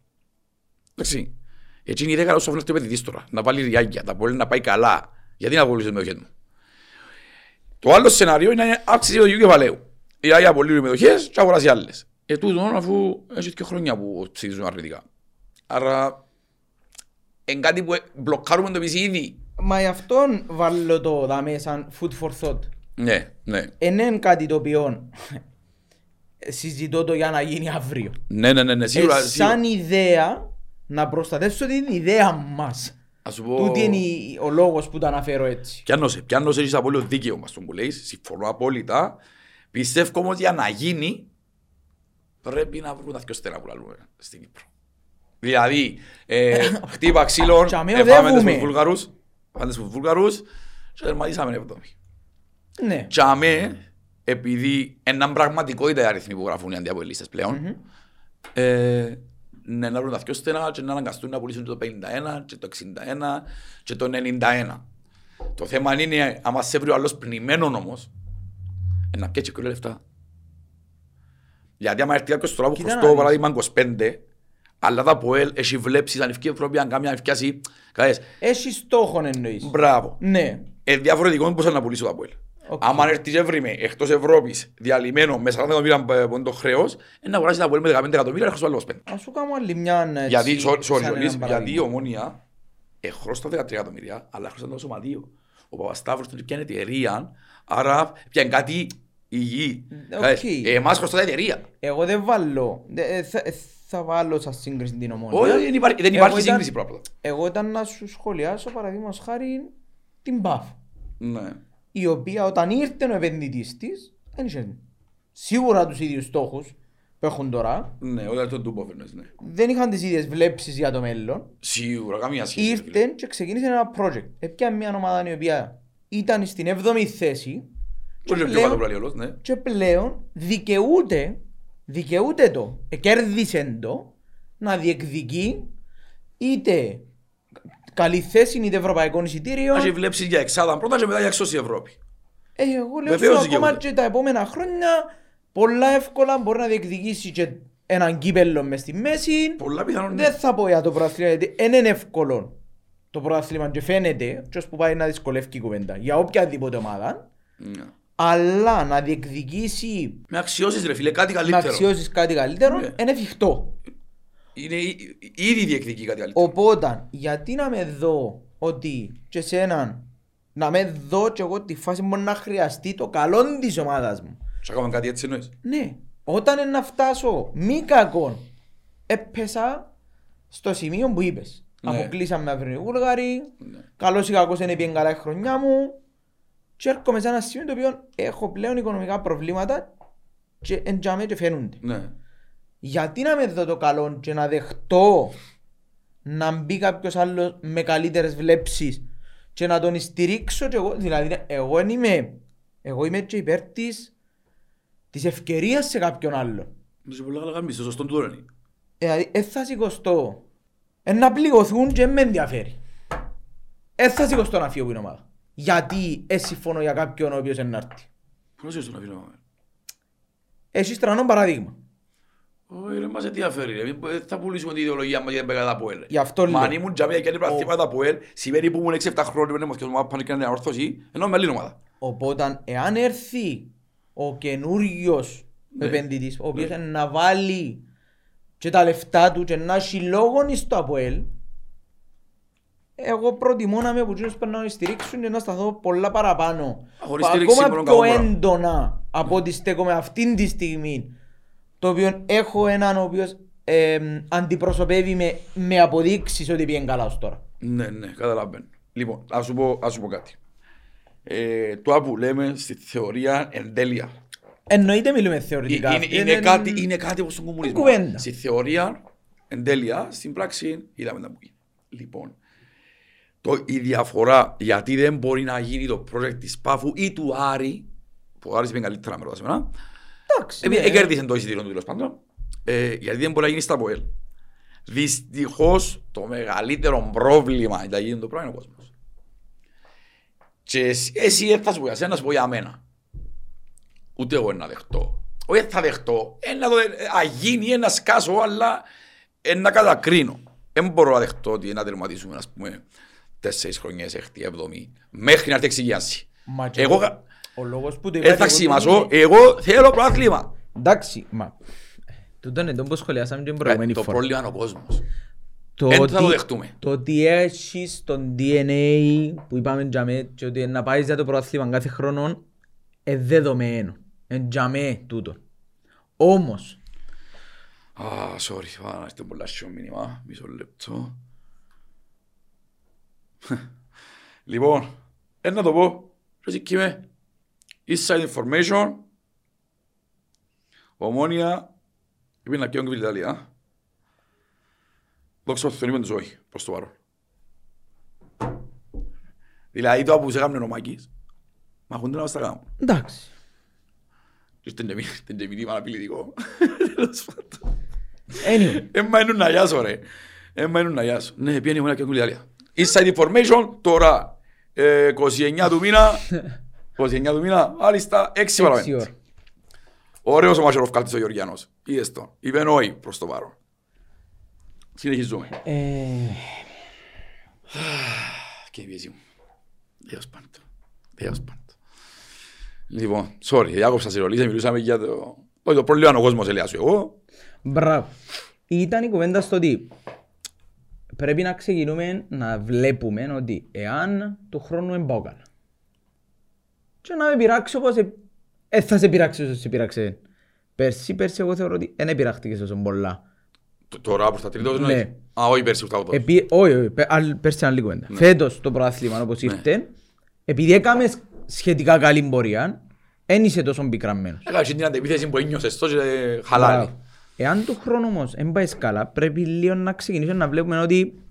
Εντάξει. Έτσι είναι οι δέκα όσο αφήνω το επενδυτής τώρα. Να βάλει ριάκια, τα πόλη να πάει καλά. Γιατί να ακολουθείς με οχίες μου. Το άλλο σενάριο είναι αύξηση του κεφαλαίου. Η Άγια απολύει μετοχές και αγοράζει άλλες. Ε, τούτον αφού έχει και χρόνια που ψηφίζουν αρνητικά. Άρα, εν κάτι που μπλοκάρουμε το πισί ήδη. Μα γι' αυτόν βάλω το δάμε σαν food for thought. Ναι, ναι. Είναι κάτι το οποίο συζητώ το για να γίνει αύριο. Ναι, ναι, ναι, ναι, σίγουρα. Ε, σαν σίγουρα. Ιδέα να προστατεύσω την ιδέα μας. Πω... Τούτη είναι ο λόγος που τα αναφέρω έτσι. Πιάνω σε, πιάνω σε, έχεις απόλυτο δίκαιο μας τον που λέεις, συμφωνώ απόλυτα. Πιστεύω όμως για να γίνει πρέπει να βρούμε τα πιο στενά που λαλούμε στην Κύπρο. Δηλαδή, ε, χτύπα ξύλων, εφάμε τους Βουλγαρούς, εφάμε τους Βουλγαρούς και τερματίσαμε εβδόμη. Ναι. Και αμέ, επειδή έναν πραγματικότητα οι αριθμοί που γράφουν οι αντιαπολίστες πλέον, ε, να βρουν τα πιο στενά και να αναγκαστούν να πουλήσουν το πενήντα ένα και το εξήντα ένα και το ενενήντα ένα. Το θέμα είναι, άμα σε βρει ο άλλος πνημένον όμως, να πιέτσε και λεφτά. Γιατί άμα έρθει κάποιος τώρα που χρωστώ παράδειγμα είκοσι πέντε, αλλά τα ΠΟΕΛ έχει βλέψει σαν ευκή Ευρώπη, αν κάνει ευκιάση, καλές. Έχει στόχον εννοείς. Μπράβο. Ναι. Ε, διαφορετικό πώς θα να πουλήσω τα ΠΟΕΛ. Okay. Άμα έρθει και βρει με εκτός Ευρώπης διαλυμένο με σαράντα εκατομμύρια πόντο χρέος, να αγοράσει τα ΠΟΕΛ με δεκαπέντε εκατομμύρια, έχω άλλος πέντε. Ας σου κάνω άλλη μια έτσι. Γιατί η Ομόνοια χρώστα δεκατρία εκατομμύρια, αλλά χρώστα το σωματείο. Ο Παπασταύρος του πιάνει εταιρεία, άρα πιάνει κάτι. Okay. Εμάς χρωστά τα εταιρεία. Εγώ δεν βάλω. Δε, θα, θα βάλω σαν σύγκριση την Ομόνοια. Όχι, δεν υπάρχει, δεν υπάρχει σύγκριση πρόβλημα. Εγώ ήταν να σου σχολιάσω παραδείγματος χάρη την ΠΑΦ. Ναι. Η οποία όταν ήρθε ο επενδυτής της, δεν είχε σίγουρα τους ίδιους στόχους που έχουν τώρα. Ναι, όταν τον τούποφερνες, ναι. Δεν είχαν τις ίδιες βλέψεις για το μέλλον. Σίγουρα, καμία σχέση. Ήρθε και ξεκίνησε ένα project. Έπιαν μια ομάδα η οποία ήταν στην έβδομη θέση. Και πλέον, πλέον, ναι, και πλέον δικαιούται, δικαιούται το, κέρδισε το, να διεκδικεί είτε καλή θέση είτε ευρωπαϊκών εισιτήριων. Έχει βλέψει για εξάδα πρώτα και μετά για εξώση Ευρώπη. Ε, εγώ λέω ότι ακόμα δικαιούται. Και τα επόμενα χρόνια πολλά εύκολα μπορεί να διεκδικήσει και έναν κύπελλο μες στη μέση. Πολλά πιθανόν. Δεν θα πω για το πρωτάθλημα γιατί δεν είναι εύκολο το πρωτάθλημα και φαίνεται ποιος που πάει να δυσκολεύει η κουβέντα για οποιαδήποτε ομάδα. Yeah. Αλλά να διεκδικήσει. Με αξιώσεις ρε φίλε, κάτι καλύτερο. Με αξιώσεις κάτι καλύτερο, yeah, είναι εφικτό. Είναι ήδη διεκδικεί κάτι καλύτερο. Οπότε, γιατί να με δω ότι και σε έναν. Να με δω και εγώ τη φάση μου να χρειαστεί το καλό της ομάδας μου. Σα κάνουμε κάτι έτσι εννοείς. Ναι. Όταν να φτάσω μη κακόν, έπεσα στο σημείο που είπες. Yeah. Αποκλείσαμε αύριο οι Βούλγαροι. Yeah. Καλός ή κακός είναι πιέν καλά η χρονιά μου. Και έρχομαι σε ένα σημείο το οποίο έχω πλέον οικονομικά προβλήματα και εντιαμέ και φαίνονται. Ναι. Γιατί να με δω το καλό και να δεχτώ να μπει κάποιος άλλος με καλύτερες βλέψεις και να τον στηρίξω και εγώ, δηλαδή εγώ είμαι, εγώ είμαι και υπέρ της, της ευκαιρίας σε κάποιον άλλον. Είσαι πολύ καλά γαμίσεις, το σωστό του τώρα είναι. Δηλαδή, ε, θα σηκωστώ, ε, να πληγωθούν και με ενδιαφέρει. Δεν θα σηκωστώ να φύγω από την ομάδα. Γιατί συμφωνώ για κάποιον ο οποίος είναι άρτη. Πώς είσαι να φύγω ομάδα. Εσύ τρανών παραδείγμα. Όχι, δεν μας ενδιαφέρει. Θα πουλήσουμε την ιδεολογία μας γιατί δεν πέγα τα ΠΟΕΛ. Γι' αυτό λέω. Μα αν ήμουν τζαμία και άλλη πρακτικά τα ΠΟΕΛ, σημαίνει που ήμουν έξι εφτά χρόνια πριν και ομάδα πάνε και να ορθώσει, ενώ με άλλη ομάδα. Οπότε, εάν έρθει ο καινούριος επενδυτής, ο οποίος να βάλει και τα λεφτά του και να έχει λόγο στο ΑΠΟΕΛ, εγώ προτιμώ να με ποτσίνες πρέπει να με στηρίξουν και να σταθώ πολλά παραπάνω. Ακόμα πιο έντονα από ό,τι στέκομαι αυτήν τη στιγμή, το οποίο έχω έναν ο οποίος ε, αντιπροσωπεύει με, με αποδείξεις ότι πήγαινε καλά ως τώρα. Ναι, ναι, καταλαβαίνω. Λοιπόν, ας σου πω, ας σου πω κάτι. Ε, το που λέμε στη θεωρία εν τέλεια. Εννοείται μιλούμε θεωρητικά. Είναι, είναι, είναι, κάτι, είναι κάτι όπως τον κομμουνισμό. Κουβέντα. Στη θεωρία εν τέλεια, στην πράξη είδαμε τα που είναι. Λοιπόν, το, η διαφορά γιατί δεν μπορεί να γίνει το project της Πάφου ή του Άρη, που ο Άρης είπε καλύτερα με ρωτά σήμερα, εκέρδισε το εισιτήριο του τέλος πάντων, ε, γιατί δεν μπορεί να γίνει στα ΠΟΕΛ. Δυστυχώς το μεγαλύτερο πρόβλημα ήταν γίνει το πράγμα ο κόσμος. Και εσύ, εσύ δεν θα σου πω για σένα, σου πω για μένα. Ούτε εγώ να δεχτώ. Όχι θα δεχτώ, να το αγίνει, να σκάσω, αλλά να κατακρίνω. Δεν μπορώ να δεχτώ ότι να τερματίσουμε, ας πούμε, τέσσερις χρονιές, έχτη, εβδομή, μέχρι να έρθει εξηγιάνση. Εγώ... Ο λόγος που το είπα... Εντάξει, εγώ θέλω πρόθλημα. Εντάξει, μα... Τούτο είναι το που σχολιάσαμε την προηγούμενη φορά. Το πρόβλημα είναι ο κόσμος. Δεν θα το δεχτούμε. Το ότι έχεις τον ντι εν έι που είπαμε και ότι να πάει για το πρόθλημα κάθε χρόνο είναι δεδομένο. Είναι τζαμέ τούτο. Όμως... Α, sorry, θα αναστεί πολλά σιό μήνυμα. Μισό λεπτό. Λοιπόν, ένα το πω. Ρωτήκη με. Inside information, Ομόνια, είπε να πιέουν και την Ιταλία. Δόξα ότι τον είπαν τους όχι, προς το παρόν. Δηλαδή το που σε έκαναν ο Μάκης, μα έχουν να τα κάνουν. Εντάξει. Ήρθαν και μήνυμα αναπηλητικό. Τέλος πάντων. Έμα είναι να γιάσω ρε. Έμα είναι να γιάσω. Ναι, πιένει ο Μόνια και την Ιταλία. Inside information, τώρα, είκοσι εννιά του μήνα, είκοσι εννιά του μήνα, άλιστα, έξι παραπέντε. Ωραίος ο Μασεροφκάλτης ο Γεωργιανός. Είδες τον. Είπεν όχι προς το παρόν. Συνεχίζουμε. Και η πιέση μου. Διάς πάντο. Διάς πάντο. Λοιπόν, sorry, διάκοψα σε ρολίζα, μιλούσαμε για το... Όχι, το πρόβλημα είναι ο κόσμος, ελέγχω εγώ. Μπράβο. Ήταν η κουβέντα στο ότι πρέπει να ξεκινούμε να βλέπουμε ότι εάν του χρόνου εμπόκανα, και να με πειράξει όπως ε, θα σε πειράξει όσο σε πειράξε. Πέρσι, πέρσι εγώ θεωρώ ότι δεν πειράχτηκες όσο πολλά. Τώρα προς τα τρίτος ναι. Νοήθει. Α, όχι πέρσι προς τα ότος. Όχι, όχι, πέρσι αν λίγο έντα. Ναι. Φέτος το προάθλημα όπως ήρθε, ναι. Επειδή έκαμε σχετικά καλή πορεία, δεν είσαι τόσο πικραμμένος. Έκαμε την αντεπίθεση που ένιωσες τόσο και χαλάρι. Εάν το χρόνο όμως δεν πάει καλά, πρέπει λίγο να ξεκινήσουμε να βλέπουμε ότι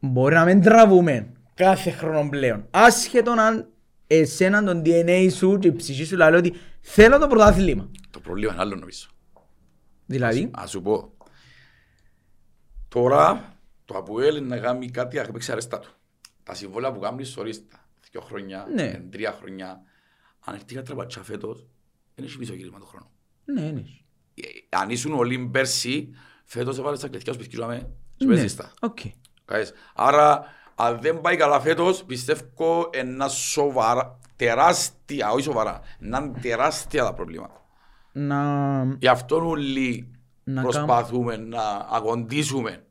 μπορεί να μην τραβούμε κάθε χρόνο πλέον. Άσχετον αν εσέναν τον ντι εν έι σου και η ψυχή σου λέει ότι θέλω το πρωτάθλημα. Το πρόβλημα είναι άλλο νομίζω. Δηλαδή. Ας σου πω. Τώρα το ΑΠΟΕΛ είναι να κάνει κάτι να παίξει αρεστά του. Τα συμβόλαια που κάνουν σωρίστα. Δύο χρόνια, ναι. Τρία χρόνια. Αν έρθει κάτι τραμπατσιά φέτος, δεν έχει πίσω γύρισμα τον χρόνο. Ναι, ναι. Αν ήσουν όλοι πέρσι, φέτος έβαλες τα κλαιτιά σου πισκίζαμε και παίζεστα. Άρα αν δεν πάει καλά φέτος, πιστεύω ένα σοβαρά, τεράστια, όχι σοβαρά, έναν τεράστια τα προβλήματα. Να... Γι' αυτό όλοι να προσπαθούμε κάμ... να αγωνίσουμε.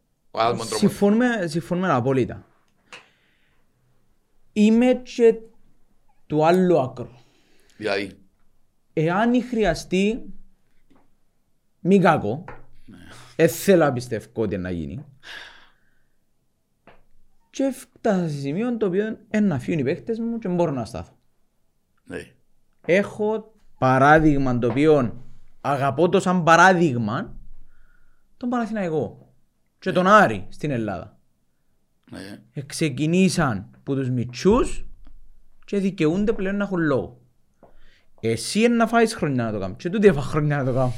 Συμφωνούμε απόλυτα. Είμαι και του άλλου άκρο. Δηλαδή. Εάν χρειαστεί, μη κακό, δεν θέλω να πιστεύω ότι να γίνει. Και έφτασα σε σημείο το οποίο ένα φύγουν οι παίχτες μου και μπορώ να στάθω. Ναι. Έχω παράδειγμα το οποίο αγαπώ το σαν παράδειγμα τον Παναθηναϊκό και ναι. Τον Άρη στην Ελλάδα. Ναι. Εξεκινήσαν από τους μητσούς και δικαιούνται πλέον να έχουν λόγο. Εσύ είναι να φάεις χρονιά να το κάνεις και τούτοι έφαγα χρονιά να το κάνεις.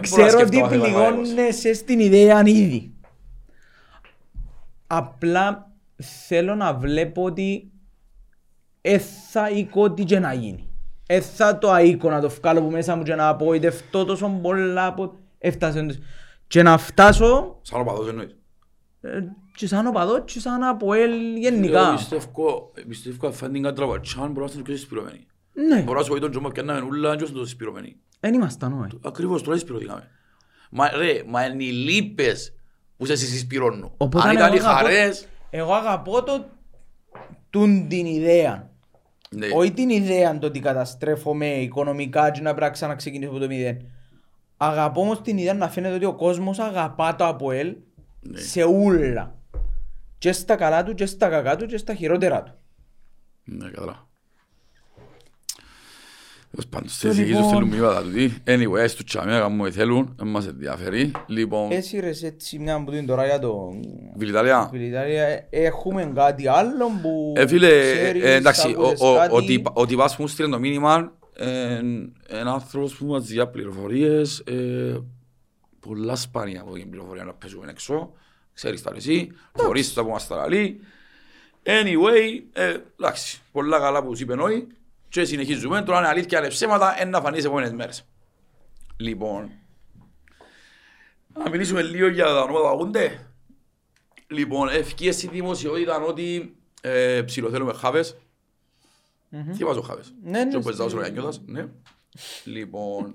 Ξέρω ότι πληγώνεσαι στην ιδέα ήδη. Απλά θέλω να βλέπω ότι έθα οίκο τι και να γίνει. Έθα το αίκο να το βγάλω από μέσα μου και να απογοητευτώ τόσο πολλά από... Έφτασε και να φτάσω... Σαν οπαδός εννοείς. Και σαν οπαδός και σαν από ελ γενικά. Πιστεύω ότι φαντήν κάτι τραβατσάν μπορώ να στείλω και στις πυρομένοι. Ναι. Μπορώ να σου πω ότι τον τζομπά πιάνναμε ούλα και στις πυρομένοι. Εν ήμασταν όχι. Ακριβώς τώρα συσπυρωθήκαμε. Μα είναι οι λύπες που σας συσπυρώνουν. Αν ήταν οι χαρές... Εγώ αγαπώ την ιδέα. Όχι την ιδέα το ότι καταστρέφομαι οικονομικά και να πρέπει να ξεκινήσω από το μηδέν. Αγαπώ όμως την ιδέα να φαίνεται ότι ο κόσμος αγαπά το ΑΠΟΕΛ σε ούλα. Και στα καλά του, και στα κακά του, και στα χειρότερα του. Ναι, καλά. Πάντως, σε εσύ ίσως θέλουν μη βάτα του τι. Anyway, ας τους τσαμιά καμπούμε τι θέλουν, δεν μας ενδιαφέρει. Εσύ ρε έτσι μια που είναι τώρα για το... Βιλιταλία. Έχουμε κάτι άλλο που... Ε φίλε, εντάξει, ο τυπάς που μου στείλε το μήνυμα, είναι άνθρωπος που μας διά πληροφορίες, πολλά σπάνια από την πληροφορία να παίζουμε έξω. Ξέρεις τα εσύ, χωρίς τα που μας τα λαλεί. Anyway, εντάξει, πολλά καλά που σου είπεν όλοι. Και συνεχίζουμε, τώρα είναι αλήθεια και ψέματα, εν να φανεί σε επόμενες μέρες. Λοιπόν, να μιλήσουμε λίγο για τα νόματα που ακούνται. Λοιπόν, ευκείες η δημοσιότητα ήταν ότι ε, ψιλοθέλουμε χάβες. Mm-hmm. Θυμάσαι ο χάβες. Ναι, ναι. Και ο Ιαννιώτας, ναι. Λοιπόν,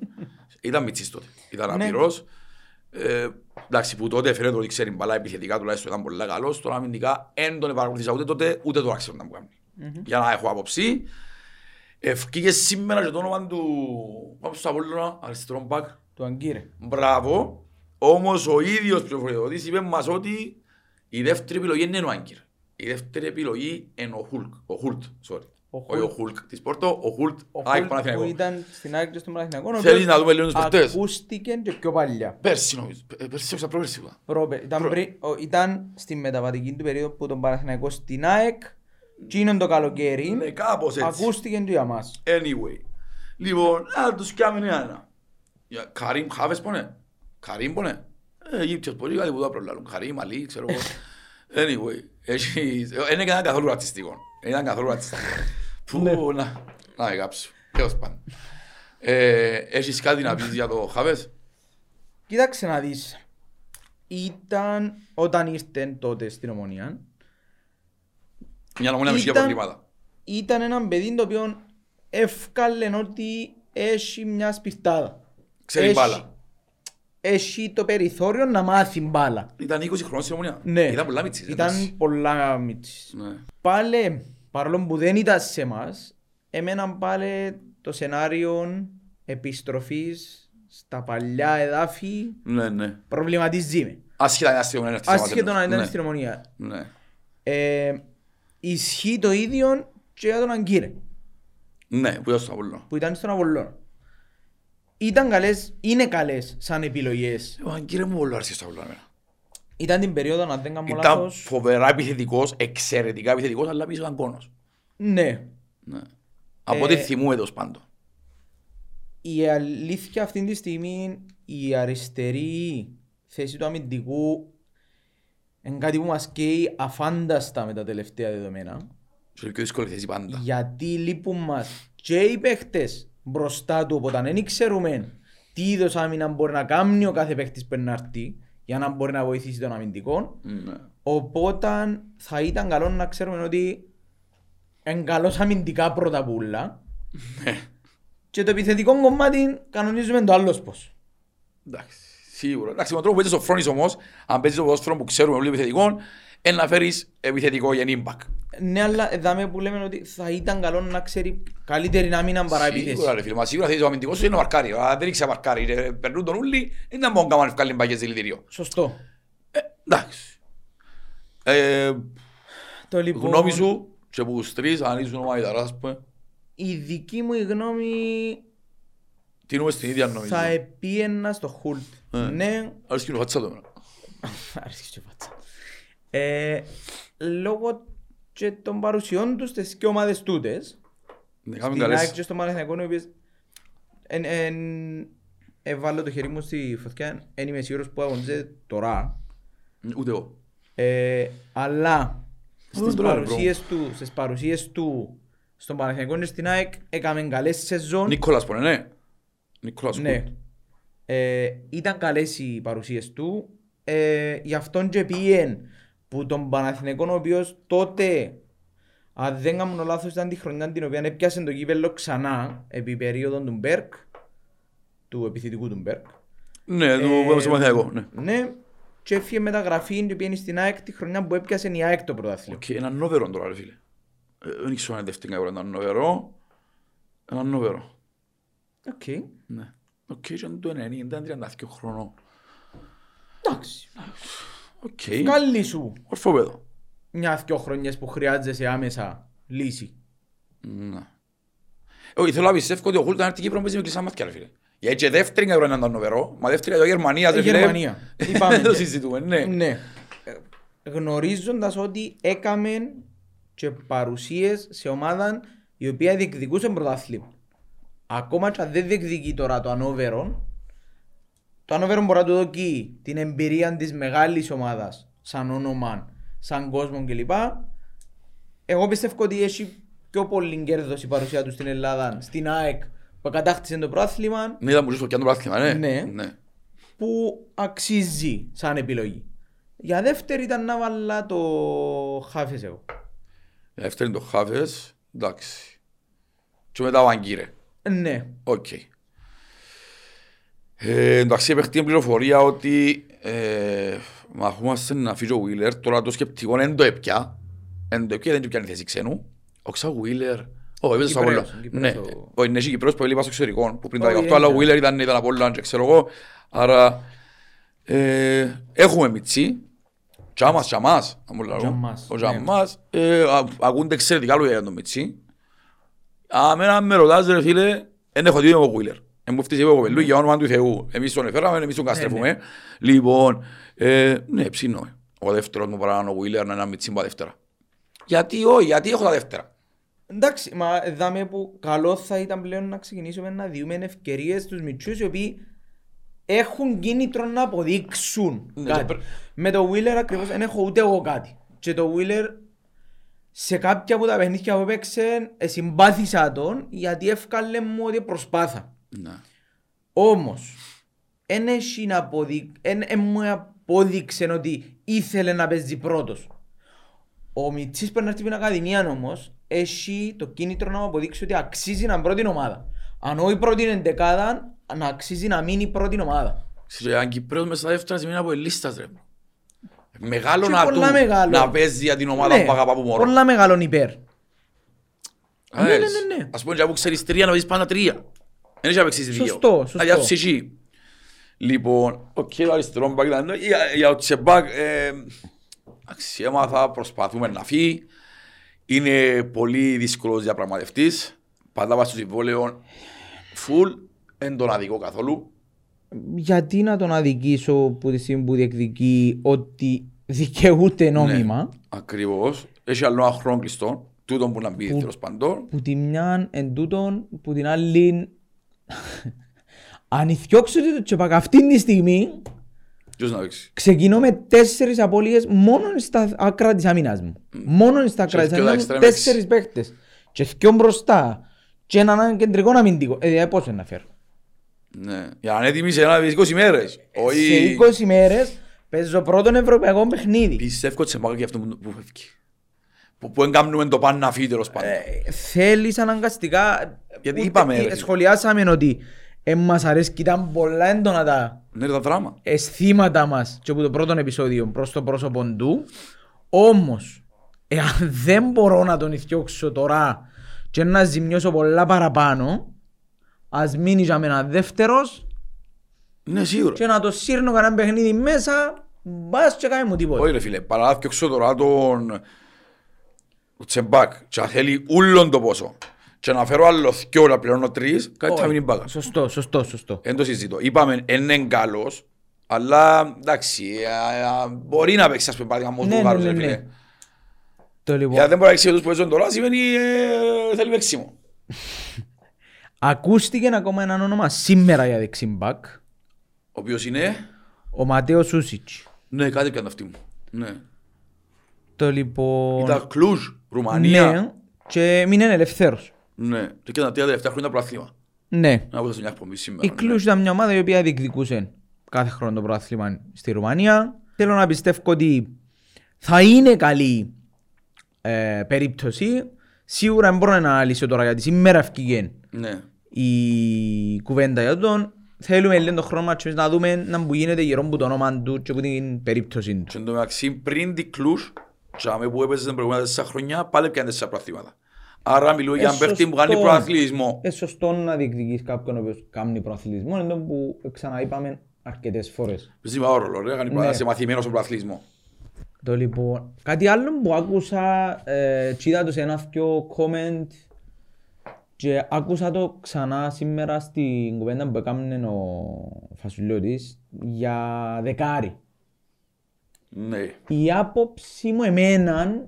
ήταν μητσής τότε, ήταν απειρός. Ε, εντάξει, που τότε φαίνεται ότι ξέρει μπαλά επιθετικά, τουλάχιστον ήταν πολύ καλός. Τώρα αμυντικά δεν τον παρακολουθήσα ούτε τότε, ούτε τώρα ξέρω να μου κάνει. Για να έχω άποψη. Ευκήγε σήμερα και το όνομα του... Πάμε στο Απόλλωνα, αριστερό μπακ. Του Αγκύρε. Μπράβο. Όμως ο ίδιος πληροφοριοδότης είπε μας ότι η δεύτερη επιλογή είναι ο Αγκύρε. Η δεύτερη επιλογή είναι ο Χουλκ. Ο Χουλτ, sorry. Όχι ο Χουλκ της Πόρτο, ο Χουλτ ΑΕΚ Παναθηναϊκό. Που ήταν στην ΑΕΚ και στον Παναθηναϊκό. Θέλεις να δούμε λίγο τους παιχτές. Ακούστηκε και πιο παλιά. Πέρσι νομίζω. Πέρσι έξα πρόπερσι. Ήταν στην μεταβατική του περίοδο που τον Παναθηναϊκό στην ΑΕΚ. Τι είναι το καλοκαίρι, ναι, ακούστηκε για μας. Anyway, λοιπόν, να τους κάνουμε ένα. Καρίμ, χάβες πόνε. Καρίμ πόνε. Αιγύπτιος πολύ, κάτι που θα προλαλούν. Καρίμ, Αλή, ξέρω εγώ. Anyway, δεν ήταν καθόλου ρατσιστικό. Δεν ήταν καθόλου ρατσιστικό. Πού, να, να με κάψω. Έως πάντα. Έχεις κάτι να πεις για το χάβες. Κοίταξε να δεις. Ήταν όταν ήρθε τότε στην Ομονία. Ήταν, ήταν έναν παιδί το οποίο εύκαλεν ότι έχει μια σπιρτάδα. Ξέρει μπάλα. Έχει το περιθώριο να μάθει μπάλα. Ήταν είκοσι χρόνια στην Ομονία. Ναι. Ήταν πολλά μητσής. Ήταν πολλά μητσής. Ναι. Πάλι, παρόλο που δεν ήταν σε εμάς, εμέναν πάλι το σενάριο επιστροφής στα παλιά εδάφη. Ναι, ναι. Προβληματίζει με. Άσχετο να ήταν στην Ομονία. Ναι. Ε, Ισχύει το ίδιο και για τον Αγκύρε. Ναι, που ήταν στον Απόλλωνα. Που ήταν στον Απόλλωνα. Ήταν καλές, είναι καλές σαν επιλογές. Ο Αγκύρε μου πολύ άρεσε στον Απόλλωνα. Ήταν την περίοδο να δεν κάνω λάθος. Ήταν φοβερά επιθετικός, εξαιρετικά επιθετικός, αλλά πίσω ήταν κόνος. Ναι. ναι. Από ό,τι ε, θυμούμαι εδώ πάντων. Η αλήθεια αυτή τη στιγμή, η αριστερή θέση του αμυντικού είναι κάτι που μας καίει αφάνταστα με τα τελευταία δεδομένα. Είναι πιο δύσκολη θέση πάντα. Γιατί λείπουν μας και οι παίχτες μπροστά του, οπότε δεν ξέρουμε τι είδος άμυνα μπορεί να κάνει ο κάθε παίχτης περνάρτη για να μπορεί να βοηθήσει τον αμυντικό. Ναι. Οπότε θα ήταν καλό να ξέρουμε ότι είναι καλός αμυντικά πρώτα πουλά. Και το επιθετικό κομμάτι κανονίζουμε το άλλο πώς. Εντάξει. Σίγουρα. Εντάξει, με τον τρόπο που παίζεις ο Φρόνης όμως, αν παίζεις ο ποδόσφαιρο που ξέρουμε πολύ επιθετικό, να φέρεις επιθετικό για impact. Ναι, αλλά δάμε που λέμε ότι θα ήταν καλό να ξέρει καλύτερη να μην παραεπιθέσεις. Σίγουρα ρε φίλε, μα σίγουρα θέλεις ο αμυντικός σου είναι ο μαρκάρι. Αν δεν ήξερα μαρκάρι, περνούν τον ούλι, ήταν μόνο καμάν ευκάλλει μπαγιές δηλητήριο. Σωστό. Ε, εντάξει. Ε, το λοιπόν... Γνώμη σου και από τους τρεις, αν ήσουν ομάδα Ιταράς, η δική μου γνώμη... Τι νούμε στην ίδια νομίζω. Θα επίαινα στο Χουλτ. Ναι. Άρεσε και φάτσα το μέρα. Άρεσε και φάτσα. Λόγω και των παρουσιών τους στις και ομάδες τούτες. Στην ΑΕΚ και στον Παναθηναϊκό οι οποίες έβαλω το χέρι μου στη φωτιά. Εν είμαι σίγουρος που αγωνίζεται τώρα. Ούτε εγώ. Ε, αλλά στις παρουσίες, του, στις παρουσίες του στον Παναθηναϊκό και στην ΑΕΚ έκαμε καλές σεζόν. Νίκολας πονε, ναι. Νίκολας ναι. Ε, ήταν καλές οι παρουσίες του. Ε, γι' αυτόν και πήγαινε που τον Παναθηναϊκό, ο οποίος τότε, αν δεν κάνω λάθος, ήταν τη χρονιά την οποία έπιασε το κύπελλο ξανά επί περίοδο του Μπέρκ, του επιθετικού του Μπέρκ. Ναι, του ε, Παναθηναϊκού. Ναι. Ναι. Και έφυγε μεταγραφή και πήγαινε στην ΑΕΚ τη χρονιά που έπιασε η ΑΕΚ το πρωτάθλημα. Okay, έναν νόβερο τώρα, φίλε. Δεν ξέρω αν δεύτερη κάπου έναν νόβερο. Έναν νόβερο. Οκ. Ναι. Οκ, ήταν το ενενήντα, ήταν τριάντα δύο χρονών. Εντάξει. Οκ. Καλή σου. Ορφό παιδό. Μια-δυο χρονιές που χρειάζεσαι άμεσα λύση. Ναι. Όχι, θέλω να πιστεύω ότι ο Γουλ ήταν έρθει Κύπρο να παίζει με κλεισά μάτια, φίλε. Γιατί και δεύτερη καπρό είναι το νοβερό, μα δεύτερη το Γερμανία. Η Γερμανία, είπαμε. Το συζητούμε, ναι. Ναι. Γνωρίζοντας ότι έκαμε και παρουσίες σε ομάδα η οποία διεκδικούσε πρωτάθλημα. Ακόμα και αν δεν διεκδικεί τώρα το ανώβερο, το ανώβερο μπορεί να του δοκεί την εμπειρία της μεγάλης ομάδας, σαν όνομα, σαν κόσμο κλπ. Εγώ πιστεύω ότι έχει πιο πολύ κέρδος η παρουσία του στην Ελλάδα, στην ΑΕΚ, που κατάκτησε το πρόθλημα. Ναι, ήταν που ζούσε και το πρόθλημα, ναι. Ναι, ναι. Που αξίζει σαν επιλογή. Για δεύτερη ήταν να βάλω το Χάφες εγώ. Για δεύτερη το Χάφες, εντάξει. Και μετά ο Αγκύρε. Ναι. Οκ. Okay. Ε, εντάξει, επέχτηκε πληροφορία ότι ε, μαχούμαστε να φύγει ο Βίλερ. Τώρα το σκεπτικό είναι το έπια. Εν το έπια δεν του πιάνει θέση ξένου. Όξα Βίλερ. Όχι, έπαιζε στο Απόλλωνα. Ναι, όχι, είναι Κύπρος που έλειπα στο εξωτερικό, που πριν τα δεκαοκτώ, αλλά ο Βίλερ ήταν Απόλλωνα και ξέρω εγώ. Άρα, έχουμε Μιτσί, Τζαμάς, Τζαμάς, ο Τζαμάς, ακούνται εξαιρετικά λόγια για τον Μιτσί. Αμένα με ρωτάς ρε φίλε, δεν έχω δει ο Βίλερ. Εν μου φτύσει ο Βελού για όνομα του Θεού. Εμείς τον εφέραμε, εμείς τον καστρέφουμε. Λοιπόν, ναι, ψήνω. Ο δεύτερος μου παράγανε ο Βίλερ να είναι ένα Μιτσί που δεύτερα. Γιατί όχι, γιατί έχω τα δεύτερα. Εντάξει, μα δάμε που καλό θα ήταν πλέον να ξεκινήσουμε να διούμε ευκαιρίες στους μητσούς οι οποίοι έχουν κίνητρο να αποδείξουν ναι, κάτι. Πρα... Με το Wheeler ακριβώς δεν έχω ούτε εγώ κάτι. Και το Wheeler σε κάποια από τα παιχνίδια που έπαιξε συμπάθησα τον γιατί εύκαλε μου ότι προσπάθα. Ναι. Όμως, εν έχει να αποδει... εν, εν μου απόδειξε ότι ήθελε να παίζει πρώτος. Ο Μιτσής πρέπει να έρθει στην Ακαδημία όμως έχει το κίνητρο να μου αποδείξει ότι αξίζει να είναι πρώτη ομάδα. Αν όχι πρώτη εντεκάδα, να αξίζει να μείνει πρώτη ομάδα. Ξέρω, αν Κυπρέος μέσα στα δεύτερα σημαίνει από ελίστας ρε. Μεγάλο να του να παίζει για την ομάδα που αγαπά από μωρό. Πολλά μεγάλων υπέρ. Ναι, ναι, ναι. Ας πούμε και αφού ξέρεις τρία να παίζεις πάντα τρία. Δεν έχει απεξίσει δικαίω. Σωστό, σωστό. Για τους εσύ. Λοιπόν, ο κύριο αριστερό μπακ ήταν για ο Τσεμπακ. Αξιέμα θα προσπαθούμε να φύγει. Είναι πολύ δύσκολος διαπραγματευτής. Πάντα βάζει στο συμβόλαιο φουλ, δεν τον αδικώ καθόλου. Γιατί να τον αδικήσω που τη στιγμή που διεκδικεί ότι δικαιούται νόμιμα. Ναι, ακριβώς. Έχει άλλο ένα χρόνο κλειστό, τούτον που να μπει δεύτερος παντών. Που τη μιαν εν τούτον, που την άλλη. Αν ηθιώξετε το Τσεπακ αυτήν τη στιγμή, ξεκινώ με τέσσερις απώλειες μόνο στα άκρα της αμήνας μου. Mm. Μόνο στα άκρα της αμήνας μου, τέσσερις παίκτες. Και δυο μπροστά. Και έναν κεντρικό να μην τύχω. Ε, πώς να φέρω. Ναι. Για να έτοιμησε ένα είκοσι μέρες. Σε είκοσι μέρες παίζω πρώτον ευρωπαϊκό παιχνίδι. Πιστεύω ότι σε μάγει αυτό που φεύγει. Που εγκάμνουμε το πάνω να φύγει τέλος πάντων. Θέλεις αναγκαστικά. Γιατί είπαμε. Σχολιάσαμε ότι εν μας αρέσει και ήταν πολλά έντονα τα αισθήματα μας και από το πρώτο επεισόδιο προς το πρόσωπο του. Όμως, εάν δεν μπορώ να τον ηθιώξω τώρα και να ζημιώσω πολλά παραπάνω, ας μείνει για μένα δεύτερος. Ναι, σίγουρα. Και να το σύρνω κανένα παιχνίδι μέσα, μπας και κάνει μου τίποτα. Όχι ρε φίλε, παράδειξω τώρα τον Τσεμπακ και θέλει ούλον το πόσο. Και να φέρω άλλο δυο ώρα πληρώνω τρεις, κάτι oh, θα μείνει μπάκα. Σωστό, σωστό, σωστό. Εν το συζητώ. Είπαμε, είναι καλός, αλλά εντάξει, α, α, μπορεί να παίξει, ας πούμε, παράδειγμα, μόνο του Γάρους, ναι, ναι, ναι. Το λοιπόν. Γιατί δεν μπορεί να παίξει αυτούς που παίζουν τώρα, σημαίνει ε, θέλει παίξιμο. Ακούστηκε ακόμα έναν όνομα σήμερα για δεξιμπακ. Ο οποίος είναι? Ο Ματέο Σούσιτς. Ναι, κάτι έκανε αυτή μου. Ναι. Το λοιπόν... Ήταν Κλούζ, Ρουμανία. Ναι, και μην είναι ελευθέρος. Ναι, και ήταν τα τελευταία χρόνια προαθλήμα. Ναι. Να ακούσα μια εκπομπή σήμερα. Η Κλούζ ήταν μια ομάδα η οποία διεκδικούσε κάθε χρόνο το προαθλήμα στη Ρουμανία. Θέλω να πιστεύω ότι θα είναι καλή ε, περίπτωση. Σίγουρα δεν μπορώ να αναλύσω τώρα γιατί σήμερα ευκήγεν ναι. η κουβέντα για τον. Θέλουμε λίγο χρόνο να δούμε να που γίνεται γύρω από το όνομα του και από την περίπτωση του. Και εν τω μεταξύ πριν την Κλούς, που έπαιζε την προηγούμενα τέσσερα χρόνια, πάλι πιάνε τέσσερα προαθλήματα. Άρα μιλούμε για έναν παίχτη που κάνει προαθλητισμό. Είναι σωστό να διεκδικείς κάποιον που κάνει προαθλητισμό, ενώ που ξαναείπαμε αρκετές φορές. Παίζουμε όρολο, ρε, κάνει ναι. μαθημένος στον προαθλητισμό. Το λοιπόν, κάτι άλλο που άκουσα, ε, κοίτα το σε ένα πιο comment και άκουσα το ξανά σήμερα στην κουβέντα που έκανε ο Φασουλιώτης για δεκάρι. Ναι. Η άποψη μου εμέναν